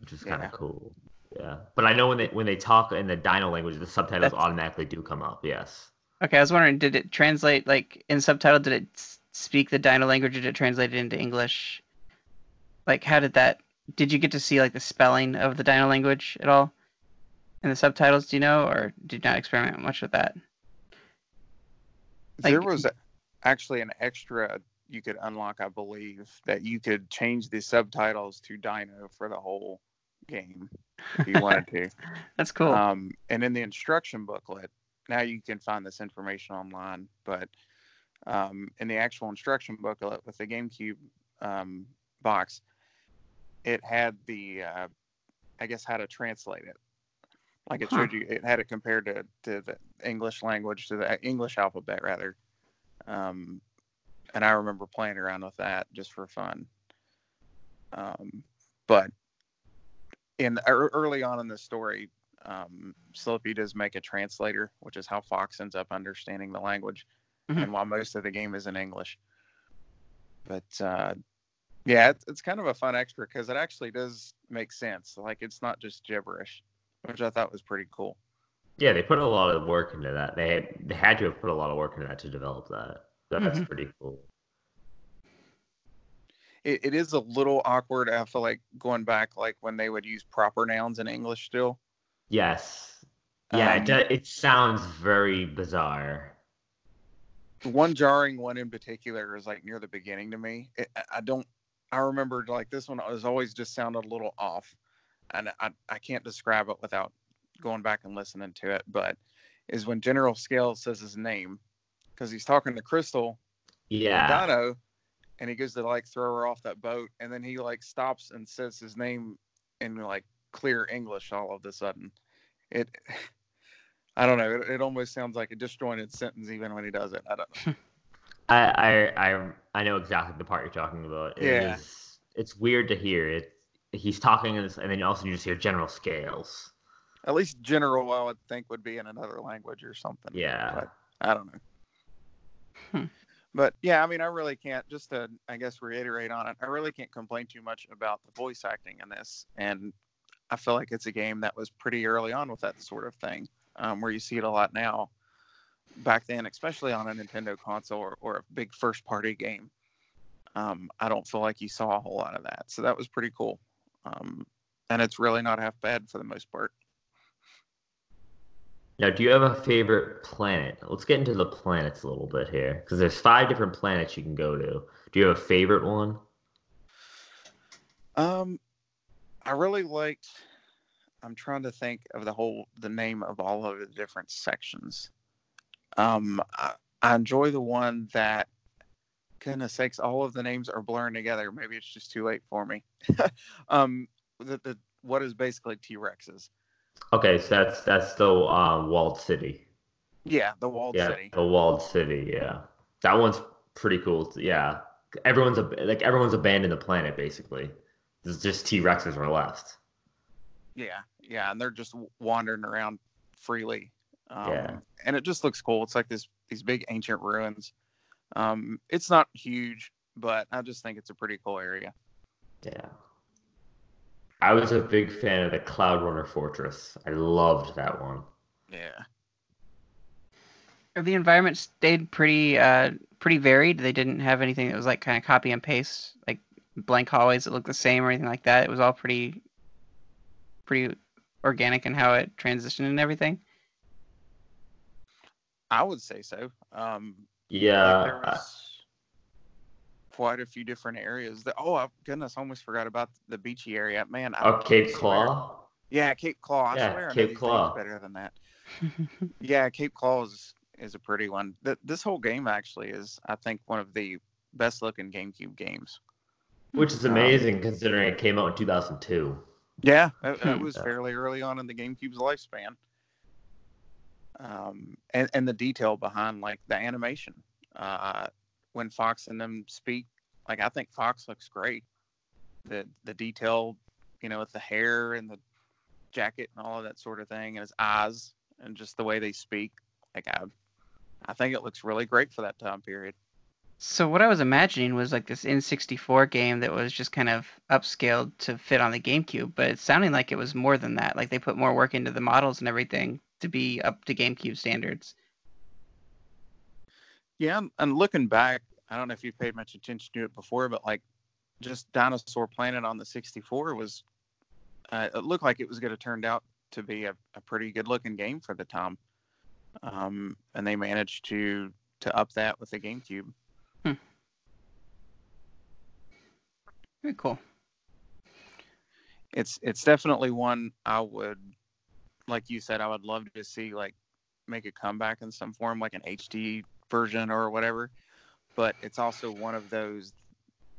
which is kind of yeah. cool. Yeah, but I know when they when they talk in the Dino language, the subtitles That's... automatically do come up. Yes. Okay, I was wondering, did it translate like in subtitle? Did it speak the Dino language? Or did it translate it into English? Like, how did that? Did you get to see like the spelling of the Dino language at all in the subtitles? Do you know, or did you not experiment much with that? Like, there was actually an extra you could unlock, I believe, that you could change the subtitles to Dino for the whole game if you wanted to. That's cool. Um, and in the instruction booklet, now you can find this information online, but um, in the actual instruction booklet with the GameCube um, box, it had the, uh, I guess, how to translate it. Like it showed huh. you, it had it compared to, to the English language, to the English alphabet, rather. Um, and I remember playing around with that just for fun. Um, but In early on in the story, um, Slippy does make a translator, which is how Fox ends up understanding the language, mm-hmm. and while most of the game is in English. But uh, yeah, it's, it's kind of a fun extra because it actually does make sense. Like it's not just gibberish, which I thought was pretty cool. Yeah, they put a lot of work into that. They had, they had to have put a lot of work into that to develop that. That's mm-hmm. pretty cool. It, it is a little awkward, I feel like, going back, like, when they would use proper nouns in English still. Yes. Yeah, um, it, does, it sounds very bizarre. One jarring one in particular is, like, near the beginning to me. It, I don't... I remember, like, this one was always just sounded a little off. And I, I can't describe it without going back and listening to it, but is when General Scales says his name, because he's talking to Crystal, yeah, and Dino, and he goes to like throw her off that boat, and then he like stops and says his name in like clear English all of a sudden. It, I don't know, it, it almost sounds like a disjointed sentence even when he does it. I don't know. I, I I I know exactly the part you're talking about. It yeah, is, it's weird to hear it. He's talking, and then also you just hear General Scales. At least general, I would think, would be in another language or something. Yeah. But I don't know. Hmm. But, yeah, I mean, I really can't, just to, I guess, reiterate on it, I really can't complain too much about the voice acting in this. And I feel like it's a game that was pretty early on with that sort of thing, um, where you see it a lot now. Back then, especially on a Nintendo console or, or a big first-party game, um, I don't feel like you saw a whole lot of that. So that was pretty cool. Um, and it's really not half bad for the most part. Now, do you have a favorite planet? Let's get into the planets a little bit here, because there's five different planets you can go to. Do you have a favorite one? Um, I really liked... I'm trying to think of the whole, the name of all of the different sections. Um, I, I enjoy the one that, goodness sakes, all of the names are blurring together. Maybe it's just too late for me. um, the, the what is basically T-Rexes. Okay, so that's that's the uh, walled city. Yeah, the walled yeah, city. The walled city. Yeah, that one's pretty cool. Yeah, everyone's a, like everyone's abandoned the planet basically. There's just T-Rexes were left. Yeah, yeah, and they're just wandering around freely. Um, yeah, and it just looks cool. It's like this these big ancient ruins. Um, it's not huge, but I just think it's a pretty cool area. Yeah. I was a big fan of the Cloud Runner Fortress. I loved that one. Yeah. The environment stayed pretty uh, pretty varied. They didn't have anything that was like kind of copy and paste, like blank hallways that looked the same or anything like that. It was all pretty pretty organic in how it transitioned and everything. I would say so. Um, yeah. Like there was quite a few different areas. The, oh, goodness, I almost forgot about the beachy area. Man, I oh, Cape Claw? Yeah, Cape Claw. I yeah, swear Cape I know Claw. Better than that. Yeah, Cape Claw is, is a pretty one. Th- this whole game actually is, I think, one of the best-looking GameCube games. Which is amazing um, considering it came out in two thousand two. Yeah, it, it was fairly early on in the GameCube's lifespan. Um, and, and the detail behind, like, the animation. Uh When Fox and them speak, like I think Fox looks great. The the detail, you know, with the hair and the jacket and all of that sort of thing, and his eyes and just the way they speak, like I, I think it looks really great for that time period. So what I was imagining was like this N sixty-four game that was just kind of upscaled to fit on the GameCube, but it's sounding like it was more than that. Like they put more work into the models and everything to be up to GameCube standards. Yeah, and looking back, I don't know if you paid much attention to it before, but like just Dinosaur Planet on the sixty-four was, uh, it looked like it was going to turn out to be a, a pretty good looking game for the time. Um, and they managed to, to up that with the GameCube. Hmm. Very cool. It's, it's definitely one I would, like you said, I would love to see like make a comeback in some form, like an H D version or whatever, but it's also one of those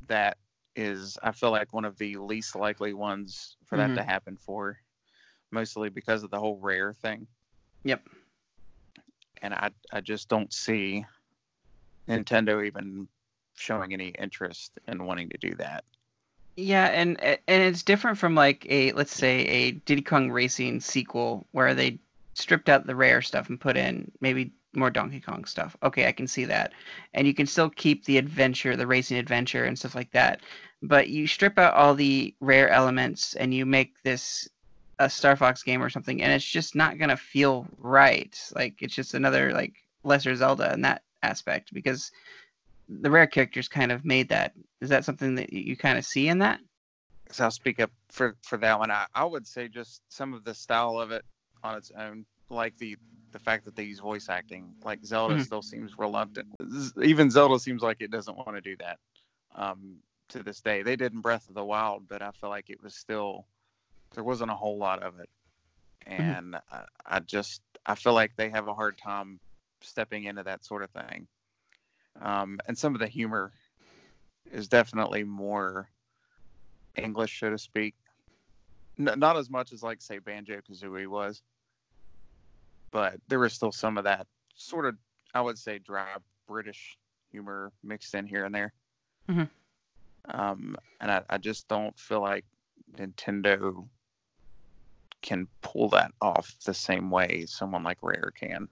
that is, I feel like, one of the least likely ones for mm-hmm. that to happen for, mostly because of the whole Rare thing. Yep. And I, I just don't see Nintendo even showing any interest in wanting to do that. Yeah, and and it's different from like a, let's say, a Diddy Kong Racing sequel where they stripped out the Rare stuff and put in maybe more Donkey Kong stuff. Okay, I can see that. And you can still keep the adventure, the racing adventure and stuff like that. But you strip out all the Rare elements and you make this a Star Fox game or something, and it's just not gonna feel right. Like, it's just another like lesser Zelda in that aspect, because the Rare characters kind of made that. Is that something that you kind of see in that? So I'll speak up for for that one. I, I would say just some of the style of it on its own, like the the fact that they use voice acting. Like Zelda mm-hmm. still seems reluctant. Even Zelda seems like it doesn't want to do that um, to this day. They did in Breath of the Wild, but I feel like it was still there wasn't a whole lot of it, and mm-hmm. I, I just I feel like they have a hard time stepping into that sort of thing. Um, and some of the humor is definitely more English, so to speak. N- not as much as, like, say, Banjo-Kazooie was, but there was still some of that sort of, I would say, dry British humor mixed in here and there. Mm-hmm. Um, and I, I just don't feel like Nintendo can pull that off the same way someone like Rare can.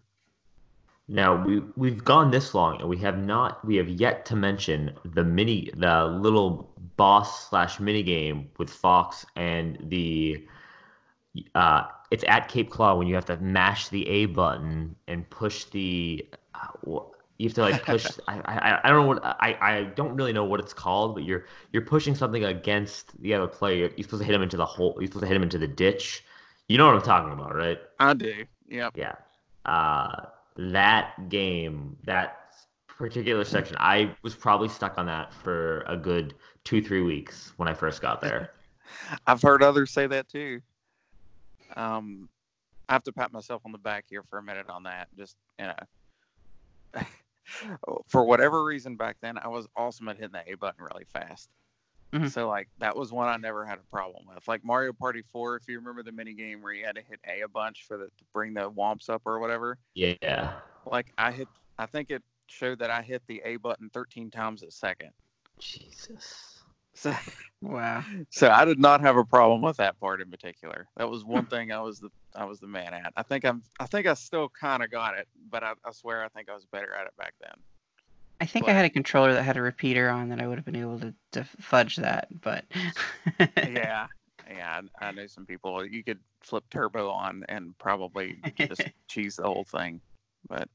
Now, we, we've gone this long, and we have not, we have yet to mention the mini, the little boss slash minigame with Fox and the, uh, it's at Cape Claw when you have to mash the A button and push the, uh, you have to like push, I, I I don't know what, I, I don't really know what it's called, but you're, you're pushing something against the other player. You're supposed to hit him into the hole, you're supposed to hit him into the ditch. You know what I'm talking about, right? I do, yep. Yeah. Uh... That game, that particular section, I was probably stuck on that for a good two, three weeks when I first got there. I've heard others say that too. Um, I have to pat myself on the back here for a minute on that. Just, you know, for whatever reason back then, I was awesome at hitting the A button really fast. Mm-hmm. So, like, that was one I never had a problem with. Like Mario Party four, if you remember the minigame where you had to hit A a bunch for the, to bring the womps up or whatever. Yeah. Like, I hit, I think it showed that I hit the A button thirteen times a second. Jesus. So, wow. So I did not have a problem with that part in particular. That was one thing I was the I was the man at. I think I'm. I think I still kind of got it, but I, I swear I think I was better at it back then. I think but, I had a controller that had a repeater on that I would have been able to, to fudge that, but... yeah, yeah, I, I know some people. You could flip turbo on and probably just cheese the whole thing. But,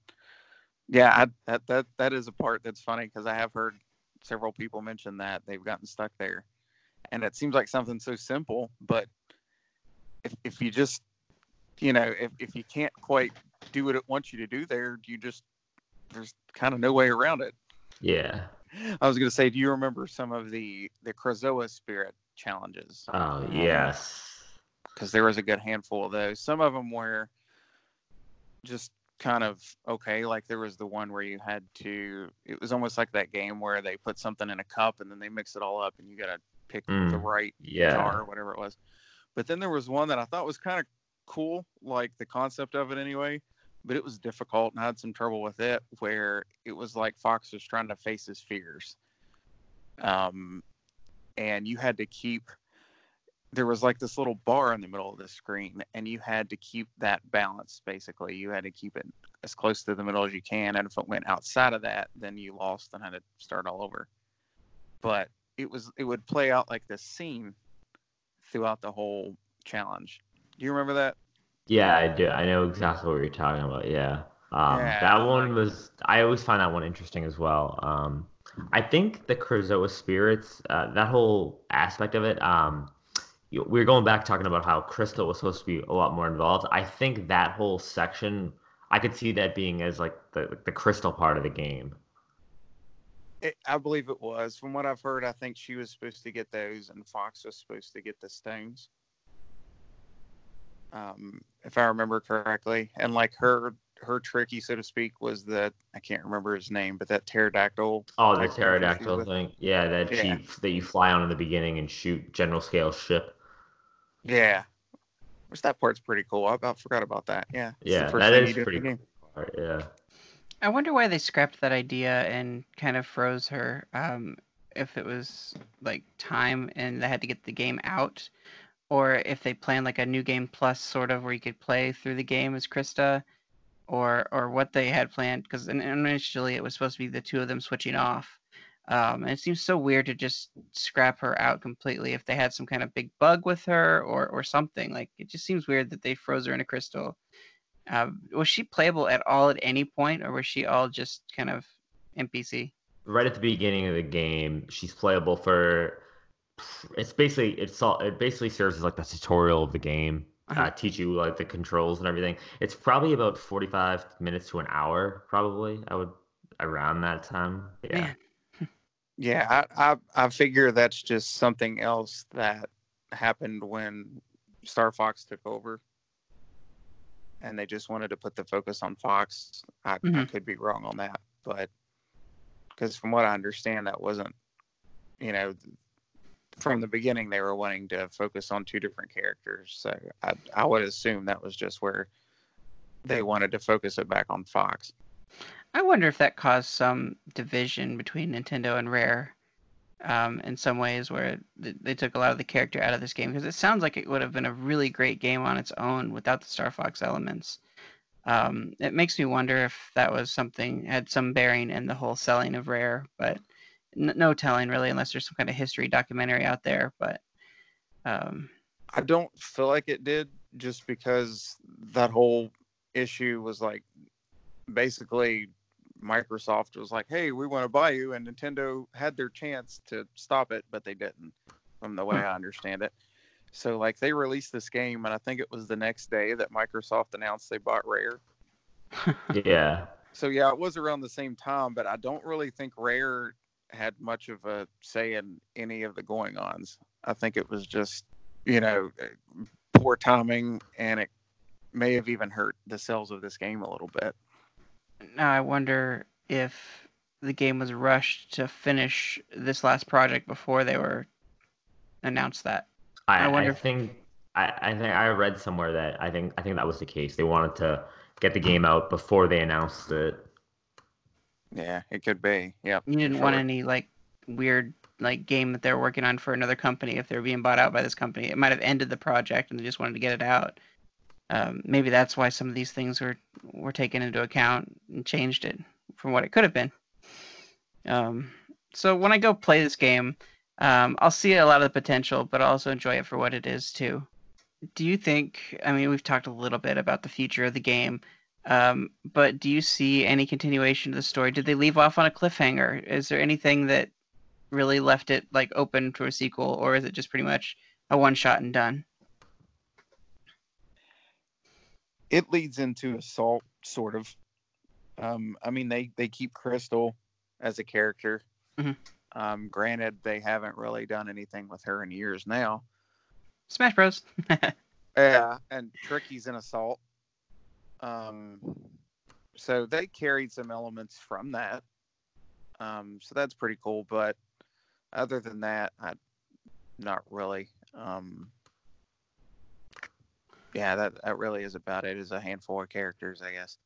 yeah, I, that, that that is a part that's funny, because I have heard several people mention that. They've gotten stuck there. And it seems like something so simple, but if if you just, you know, if, if you can't quite do what it wants you to do there, you just... there's kind of no way around it. Yeah. I was going to say, do you remember some of the, the Krazoa spirit challenges? Oh, yes. Because um, there was a good handful of those. Some of them were just kind of okay. Like there was the one where you had to, it was almost like that game where they put something in a cup and then they mix it all up and you got to pick mm, the right yeah. jar or whatever it was. But then there was one that I thought was kind of cool, like the concept of it anyway. But it was difficult, and I had some trouble with it, where it was like Fox was trying to face his fears. Um, and you had to keep... There was like this little bar in the middle of the screen, and you had to keep that balance, basically. You had to keep it as close to the middle as you can, and if it went outside of that, then you lost and had to start all over. But it was it would play out like this scene throughout the whole challenge. Do you remember that? Yeah, I do. I know exactly what you're talking about. Yeah. Um, yeah. That one was, I always find that one interesting as well. Um, I think the Krazoa spirits, uh, that whole aspect of it, um, we were going back talking about how Crystal was supposed to be a lot more involved. I think that whole section, I could see that being as like the, the Crystal part of the game. It, I believe it was. From what I've heard, I think she was supposed to get those and Fox was supposed to get the stones. Um, if I remember correctly, and like her, her tricky, so to speak, was that I can't remember his name, but that pterodactyl. Oh, the pterodactyl thing. Yeah, that yeah. She, that you fly on in the beginning and shoot General Scales' ship. Yeah, which that part's pretty cool. I about forgot about that. Yeah. Yeah, that is pretty cool. Part, yeah. I wonder why they scrapped that idea and kind of froze her. Um, if it was like time and they had to get the game out. Or if they plan like a new game plus sort of where you could play through the game as Krista, or or what they had planned. Because initially it was supposed to be the two of them switching off. Um, and it seems so weird to just scrap her out completely if they had some kind of big bug with her or or something. Like, it just seems weird that they froze her in a crystal. Uh, was she playable at all at any point, or was she all just kind of N P C? Right at the beginning of the game, she's playable for. It's basically it's all it basically serves as like the tutorial of the game. Uh-huh. Uh, teach you like the controls and everything. It's probably about forty-five minutes to an hour, probably. I would around that time. Yeah. Man. Yeah, I, I I figure that's just something else that happened when Star Fox took over, and they just wanted to put the focus on Fox. I, mm-hmm. I could be wrong on that, but because from what I understand, that wasn't, you know, from the beginning they were wanting to focus on two different characters. So I I would assume that was just where they wanted to focus it back on Fox. I wonder if that caused some division between Nintendo and Rare um, in some ways, where th- they took a lot of the character out of this game, because it sounds like it would have been a really great game on its own without the Star Fox elements. Um, it makes me wonder if that was something, had some bearing in the whole selling of Rare, but n- no telling really, unless there's some kind of history documentary out there. But um... I don't feel like it did, just because that whole issue was like, basically Microsoft was like, hey, we want to buy you, and Nintendo had their chance to stop it, but they didn't, from the way I understand it. So like, they released this game, and I think it was the next day that Microsoft announced they bought Rare. Yeah. So yeah, it was around the same time, but I don't really think Rare had much of a say in any of the going-ons. I think it was just, you know, poor timing, and it may have even hurt the sales of this game a little bit. Now I wonder if the game was rushed to finish this last project before they were announced that. I, I wonder. I if... think I, I think I read somewhere that I think I think that was the case. They wanted to get the game out before they announced it. Yeah, it could be. Yeah. You didn't sure. want any like weird like game that they're working on for another company if they're being bought out by this company. It might have ended the project, and they just wanted to get it out. Um, maybe that's why some of these things were, were taken into account and changed it from what it could have been. Um, so when I go play this game, um, I'll see a lot of the potential, but I'll also enjoy it for what it is too. Do you think, I mean, we've talked a little bit about the future of the game, um, but do you see any continuation to the story? Did they leave off on a cliffhanger? Is there anything that really left it like open to a sequel, or is it just pretty much a one shot and done? It leads into Assault, sort of. Um, I mean, they, they keep Crystal as a character. Mm-hmm. Um, granted, they haven't really done anything with her in years now. Smash Bros. Yeah, and Tricky's in Assault. Um, so they carried some elements from that. Um, so that's pretty cool. But other than that, I, not really. Um, Yeah, that, that really is about it. It's a handful of characters, I guess.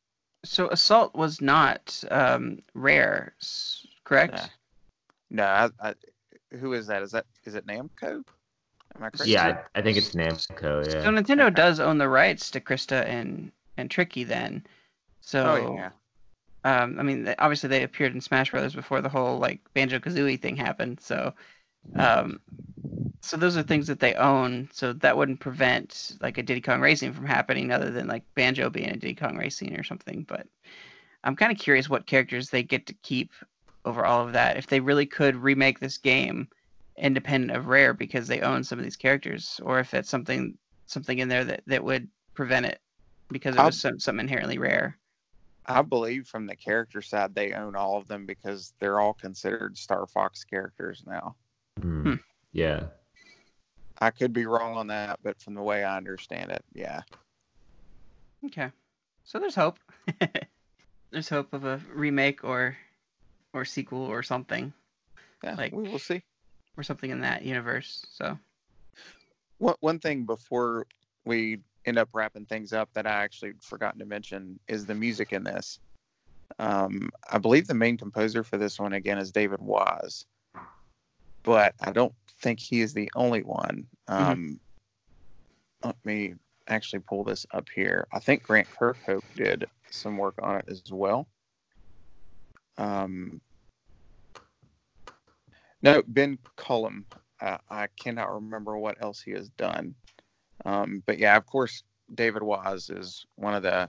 So Assault was not um, Rare, correct? Nah. No, I, I, who is that? Is that is it Namco? Am I correct? Yeah, I, I think it's Namco. Yeah. So Nintendo does own the rights to Krista and, and Tricky then. So, oh, yeah. Um, I mean, obviously they appeared in Smash Brothers before the whole like Banjo-Kazooie thing happened. So. Um, So those are things that they own, so that wouldn't prevent like a Diddy Kong Racing from happening, other than like Banjo being a Diddy Kong Racing or something. But I'm kind of curious what characters they get to keep over all of that, if they really could remake this game independent of Rare because they own some of these characters, or if it's something something in there that, that would prevent it because it was some, some inherently Rare. I believe from the character side they own all of them because they're all considered Star Fox characters now. Mm. Hmm. Yeah. I could be wrong on that, but from the way I understand it, yeah. Okay. So there's hope. There's hope of a remake or or sequel or something. Yeah, like, we will see. Or something in that universe, so. One, one thing before we end up wrapping things up that I actually forgotten to mention is the music in this. Um, I believe the main composer for this one, again, is David Wise. But I don't think he is the only one. Um, mm-hmm. Let me actually pull this up here. I think Grant Kirkhope did some work on it as well. Um, No, Ben Cullum. Uh, I cannot remember what else he has done. Um, but yeah, of course, David Wise is one of the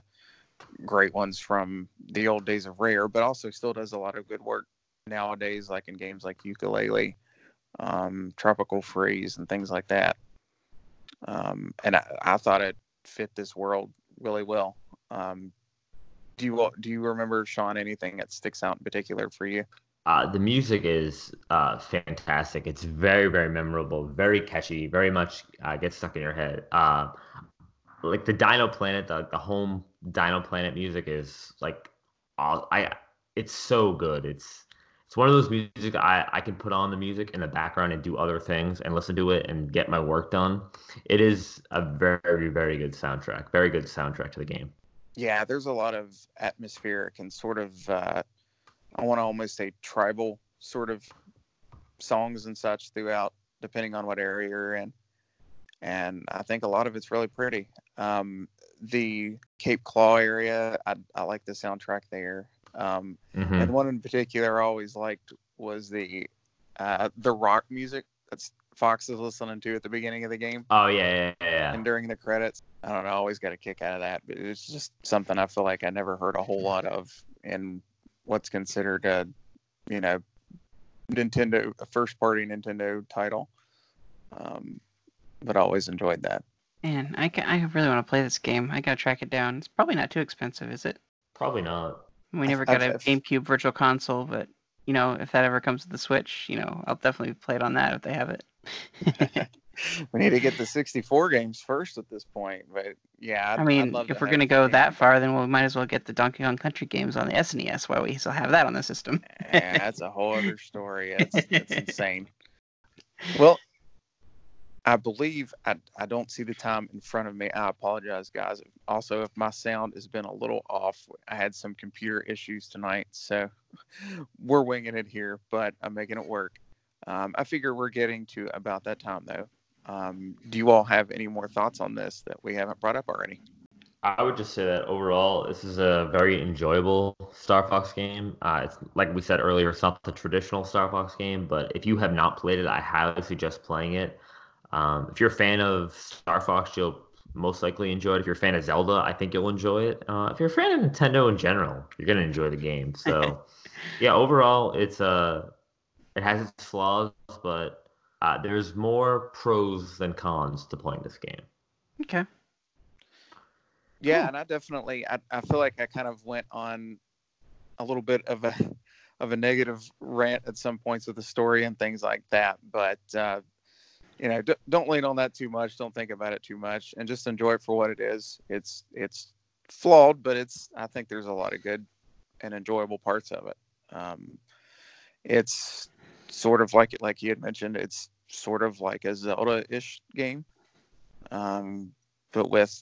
great ones from the old days of Rare, but also still does a lot of good work nowadays, like in games like Yooka-Laylee, um, Tropical Freeze, and things like that. Um, and I, I thought it fit this world really well. Um, do you do you remember, Sean, anything that sticks out in particular for you? Uh, the music is uh, fantastic. It's very, very memorable, very catchy, very much uh, gets stuck in your head. Uh, like the Dino Planet, the, the home Dino Planet music is like, all, I it's so good. It's it's one of those music I, I can put on the music in the background and do other things and listen to it and get my work done. It is a very, very good soundtrack, very good soundtrack to the game. Yeah, there's a lot of atmospheric and sort of, uh, I want to almost say tribal sort of songs and such throughout, depending on what area you're in. And I think a lot of it's really pretty. Um, the Cape Claw area, I, I like the soundtrack there. Um, mm-hmm. And one in particular I always liked was the uh, the rock music that Fox is listening to at the beginning of the game. Oh, yeah, yeah, yeah. And during the credits. I don't know, I always got a kick out of that. But it's just something I feel like I never heard a whole lot of in what's considered a, you know, Nintendo, a first-party Nintendo title. Um, but I always enjoyed that. Man, I, can, I really want to play this game. I got to track it down. It's probably not too expensive, is it? Probably not. We never got a GameCube Virtual Console, but, you know, if that ever comes to the Switch, you know, I'll definitely play it on that if they have it. We need to get the sixty-four games first at this point, but yeah. I'd, I mean, I'd love if we're going to go that far, then we might as well get the Donkey Kong Country games on the S N E S while we still have that on the system. Yeah, that's a whole other story. It's, it's insane. Well, I believe I, I don't see the time in front of me. I apologize, guys. Also, if my sound has been a little off, I had some computer issues tonight, so we're winging it here, but I'm making it work. Um, I figure we're getting to about that time, though. Um, do you all have any more thoughts on this that we haven't brought up already? I would just say that overall, this is a very enjoyable Star Fox game. Uh, it's, like we said earlier, it's not the traditional Star Fox game, but if you have not played it, I highly suggest playing it. Um, if you're a fan of Star Fox, you'll most likely enjoy it. If you're a fan of Zelda, I think you'll enjoy it. Uh, if you're a fan of Nintendo in general, you're going to enjoy the game. So, yeah, overall, it's a, it has its flaws, but uh, there's more pros than cons to playing this game. Okay. Yeah, cool. And I definitely, I, I feel like I kind of went on a little bit of a of a negative rant at some points with the story and things like that, but uh you know, don't lean on that too much. Don't think about it too much, and just enjoy it for what it is. It's it's flawed, but it's I think there's a lot of good and enjoyable parts of it. Um, it's sort of like like you had mentioned. It's sort of like a Zelda-ish game, um, but with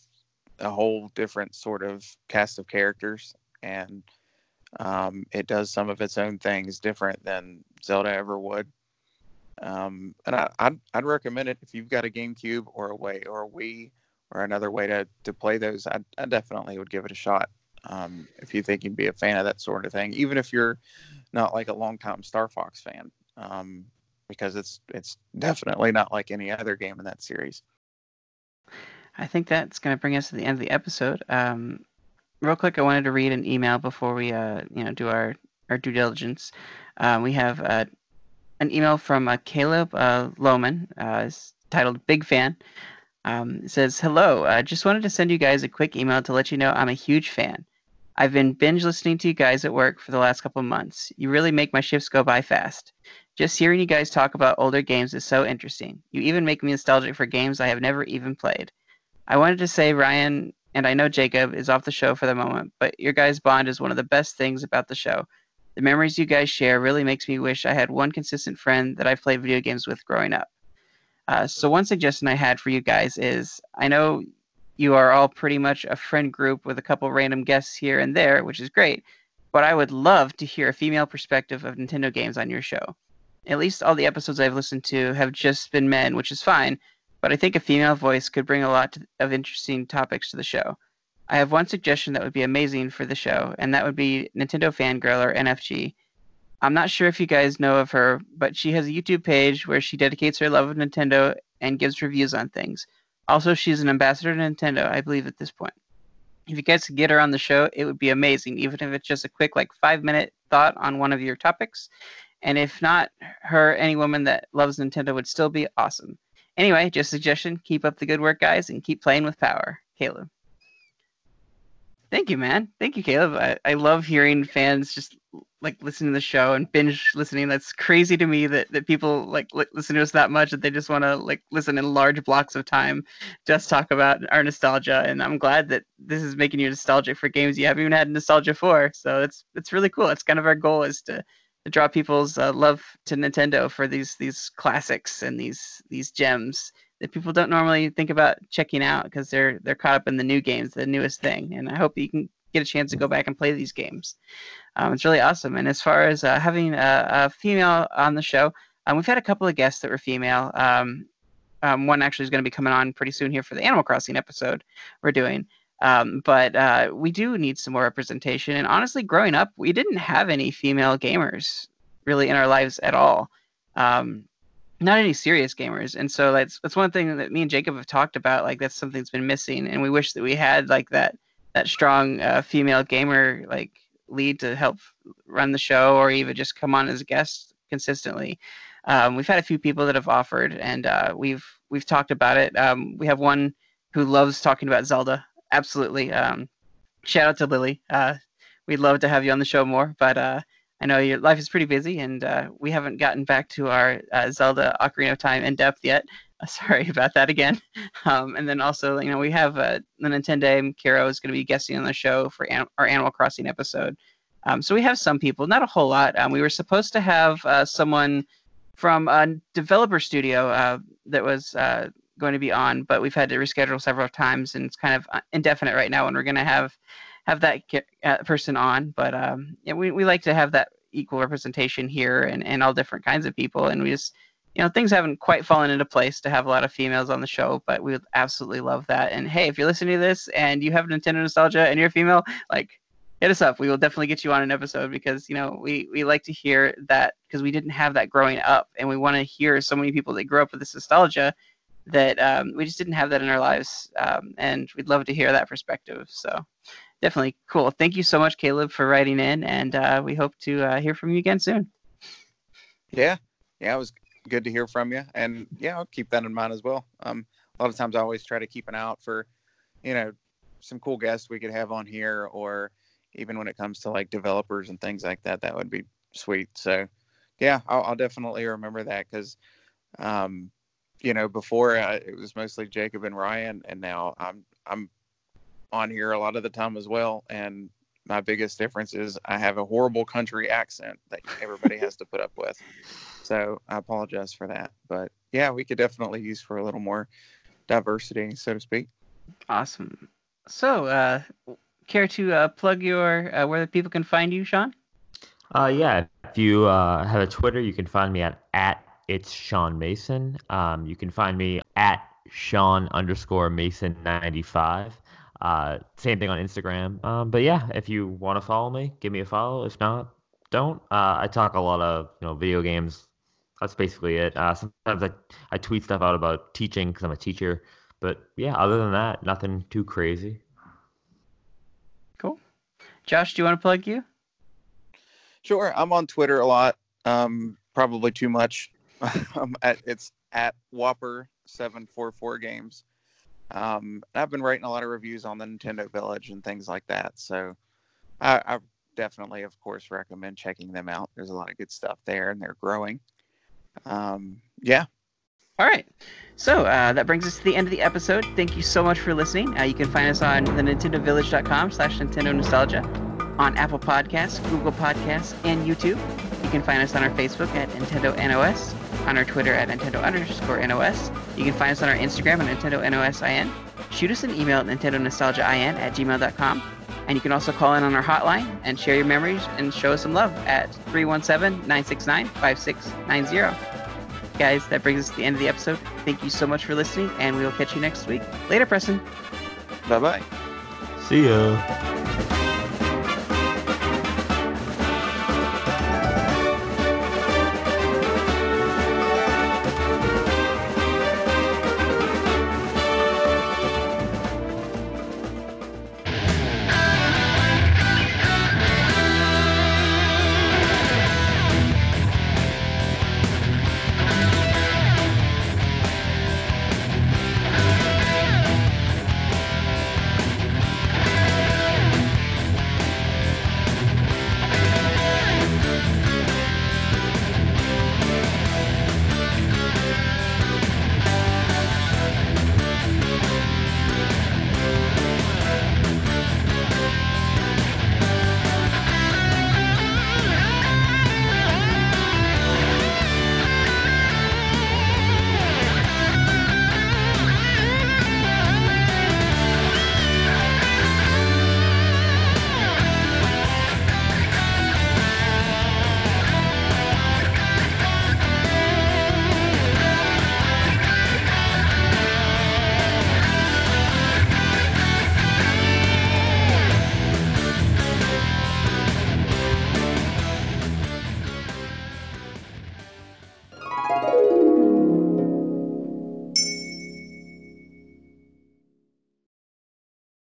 a whole different sort of cast of characters, and um, it does some of its own things different than Zelda ever would. Um, and I, I'd, I'd recommend it if you've got a GameCube or a Wii or a Wii or another way to, to play those. I, I definitely would give it a shot um, if you think you'd be a fan of that sort of thing, even if you're not like a longtime Star Fox fan, um, because it's it's definitely not like any other game in that series. I think that's going to bring us to the end of the episode. Um, real quick, I wanted to read an email before we uh, you know do our, our due diligence. Uh, we have. Uh, An email from uh, Caleb uh, Lohman, uh, is titled Big Fan. Um, it says, hello, I uh, just wanted to send you guys a quick email to let you know I'm a huge fan. I've been binge listening to you guys at work for the last couple of months. You really make my shifts go by fast. Just hearing you guys talk about older games is so interesting. You even make me nostalgic for games I have never even played. I wanted to say Ryan, and I know Jacob, is off the show for the moment, but your guys' bond is one of the best things about the show. The memories you guys share really makes me wish I had one consistent friend that I played video games with growing up. Uh, so one suggestion I had for you guys is, I know you are all pretty much a friend group with a couple random guests here and there, which is great, but I would love to hear a female perspective of Nintendo games on your show. At least all the episodes I've listened to have just been men, which is fine, but I think a female voice could bring a lot of interesting topics to the show. I have one suggestion that would be amazing for the show, and that would be Nintendo Fangirl, or N F G. I'm not sure if you guys know of her, but she has a YouTube page where she dedicates her love of Nintendo and gives reviews on things. Also, she's an ambassador to Nintendo, I believe, at this point. If you guys could get her on the show, it would be amazing, even if it's just a quick, like, five-minute thought on one of your topics. And if not her, any woman that loves Nintendo would still be awesome. Anyway, just a suggestion, keep up the good work, guys, and keep playing with power. Caleb. Thank you, man. Thank you, Caleb. I, I love hearing fans just, like, listen to the show and binge listening. That's crazy to me that, that people, like, li- listen to us that much that they just want to, like, listen in large blocks of time, just talk about our nostalgia. And I'm glad that this is making you nostalgic for games you haven't even had nostalgia for. So it's, it's really cool. It's kind of our goal, is to, to draw people's uh, love to Nintendo for these these classics and these these gems that people don't normally think about checking out because they're they're caught up in the new games, the newest thing. And I hope that you can get a chance to go back and play these games. Um, it's really awesome. And as far as uh, having a, a female on the show, um, we've had a couple of guests that were female. Um, um, one actually is going to be coming on pretty soon here for the Animal Crossing episode we're doing. Um, but uh, we do need some more representation. And honestly, growing up, we didn't have any female gamers really in our lives at all. Um, Not any serious gamers. And so that's that's one thing that me and Jacob have talked about. Like, that's something that's been missing. And we wish that we had, like, that that strong uh, female gamer, like, lead to help run the show or even just come on as a guest consistently. Um, we've had a few people that have offered, and uh, we've we've talked about it. Um, we have one who loves talking about Zelda. Absolutely. Um, shout out to Lily. Uh, we'd love to have you on the show more, but... Uh, I know your life is pretty busy, and uh, we haven't gotten back to our uh, Zelda Ocarina of Time in depth yet. Uh, sorry about that again. Um, and then also, you know, we have uh, the Nintendo Kiro is going to be guesting on the show for an- our Animal Crossing episode. Um, so we have some people, not a whole lot. Um, we were supposed to have uh, someone from a developer studio uh, that was uh, going to be on, but we've had to reschedule several times, and it's kind of indefinite right now, and we're going to have... have that person on, but um, yeah, we, we like to have that equal representation here and, and all different kinds of people. And we just, you know, things haven't quite fallen into place to have a lot of females on the show, but we would absolutely love that. And hey, if you're listening to this and you have Nintendo nostalgia and you're female, like, hit us up. We will definitely get you on an episode because, you know, we, we like to hear that because we didn't have that growing up, and we want to hear so many people that grew up with this nostalgia that um, we just didn't have that in our lives. Um, and we'd love to hear that perspective. So definitely cool. Thank you so much, Caleb, for writing in, and uh, we hope to uh, hear from you again soon. Yeah, yeah, it was good to hear from you, and yeah, I'll keep that in mind as well. Um, a lot of times I always try to keep an eye out for, you know, some cool guests we could have on here, or even when it comes to like developers and things like that, that would be sweet. So yeah, I'll, I'll definitely remember that because, um, you know, before uh, it was mostly Jacob and Ryan, and now I'm I'm. on here a lot of the time as well, and my biggest difference is I have a horrible country accent that everybody has to put up with, so I apologize for that. But yeah, we could definitely use for a little more diversity, so to speak. Awesome. So uh care to uh plug your uh, where the people can find you, Sean? Uh yeah, if you uh have a Twitter, you can find me at at it's Sean Mason. Um you can find me at Sean underscore Mason ninety-five. Uh, same thing on Instagram. Um, but yeah, if you want to follow me, give me a follow. If not, don't. Uh, I talk a lot of, you know, video games. That's basically it. Uh, sometimes I, I tweet stuff out about teaching because I'm a teacher. But yeah, other than that, nothing too crazy. Cool. Josh, do you want to plug you? Sure. I'm on Twitter a lot. Um, probably too much. I'm at, it's at Whopper seven four four games. Um, I've been writing a lot of reviews on the Nintendo Village and things like that, so I, I definitely, of course, recommend checking them out. There's a lot of good stuff there, and they're growing. Um, yeah. All right. So uh, that brings us to the end of the episode. Thank you so much for listening. Uh, you can find us on the nintendovillage.com slash Nintendo Nostalgia, on Apple Podcasts, Google Podcasts, and YouTube. You can find us on our Facebook at Nintendo N O S, on our Twitter at Nintendo underscore N O S. You can find us on our Instagram at Nintendo N O S I N. Shoot us an email at nintendonostalgiain at gmail dot com. And you can also call in on our hotline and share your memories and show us some love at three one seven, nine six nine, five six nine zero. Guys, that brings us to the end of the episode. Thank you so much for listening, and we will catch you next week. Later, Preston. Bye-bye. See ya.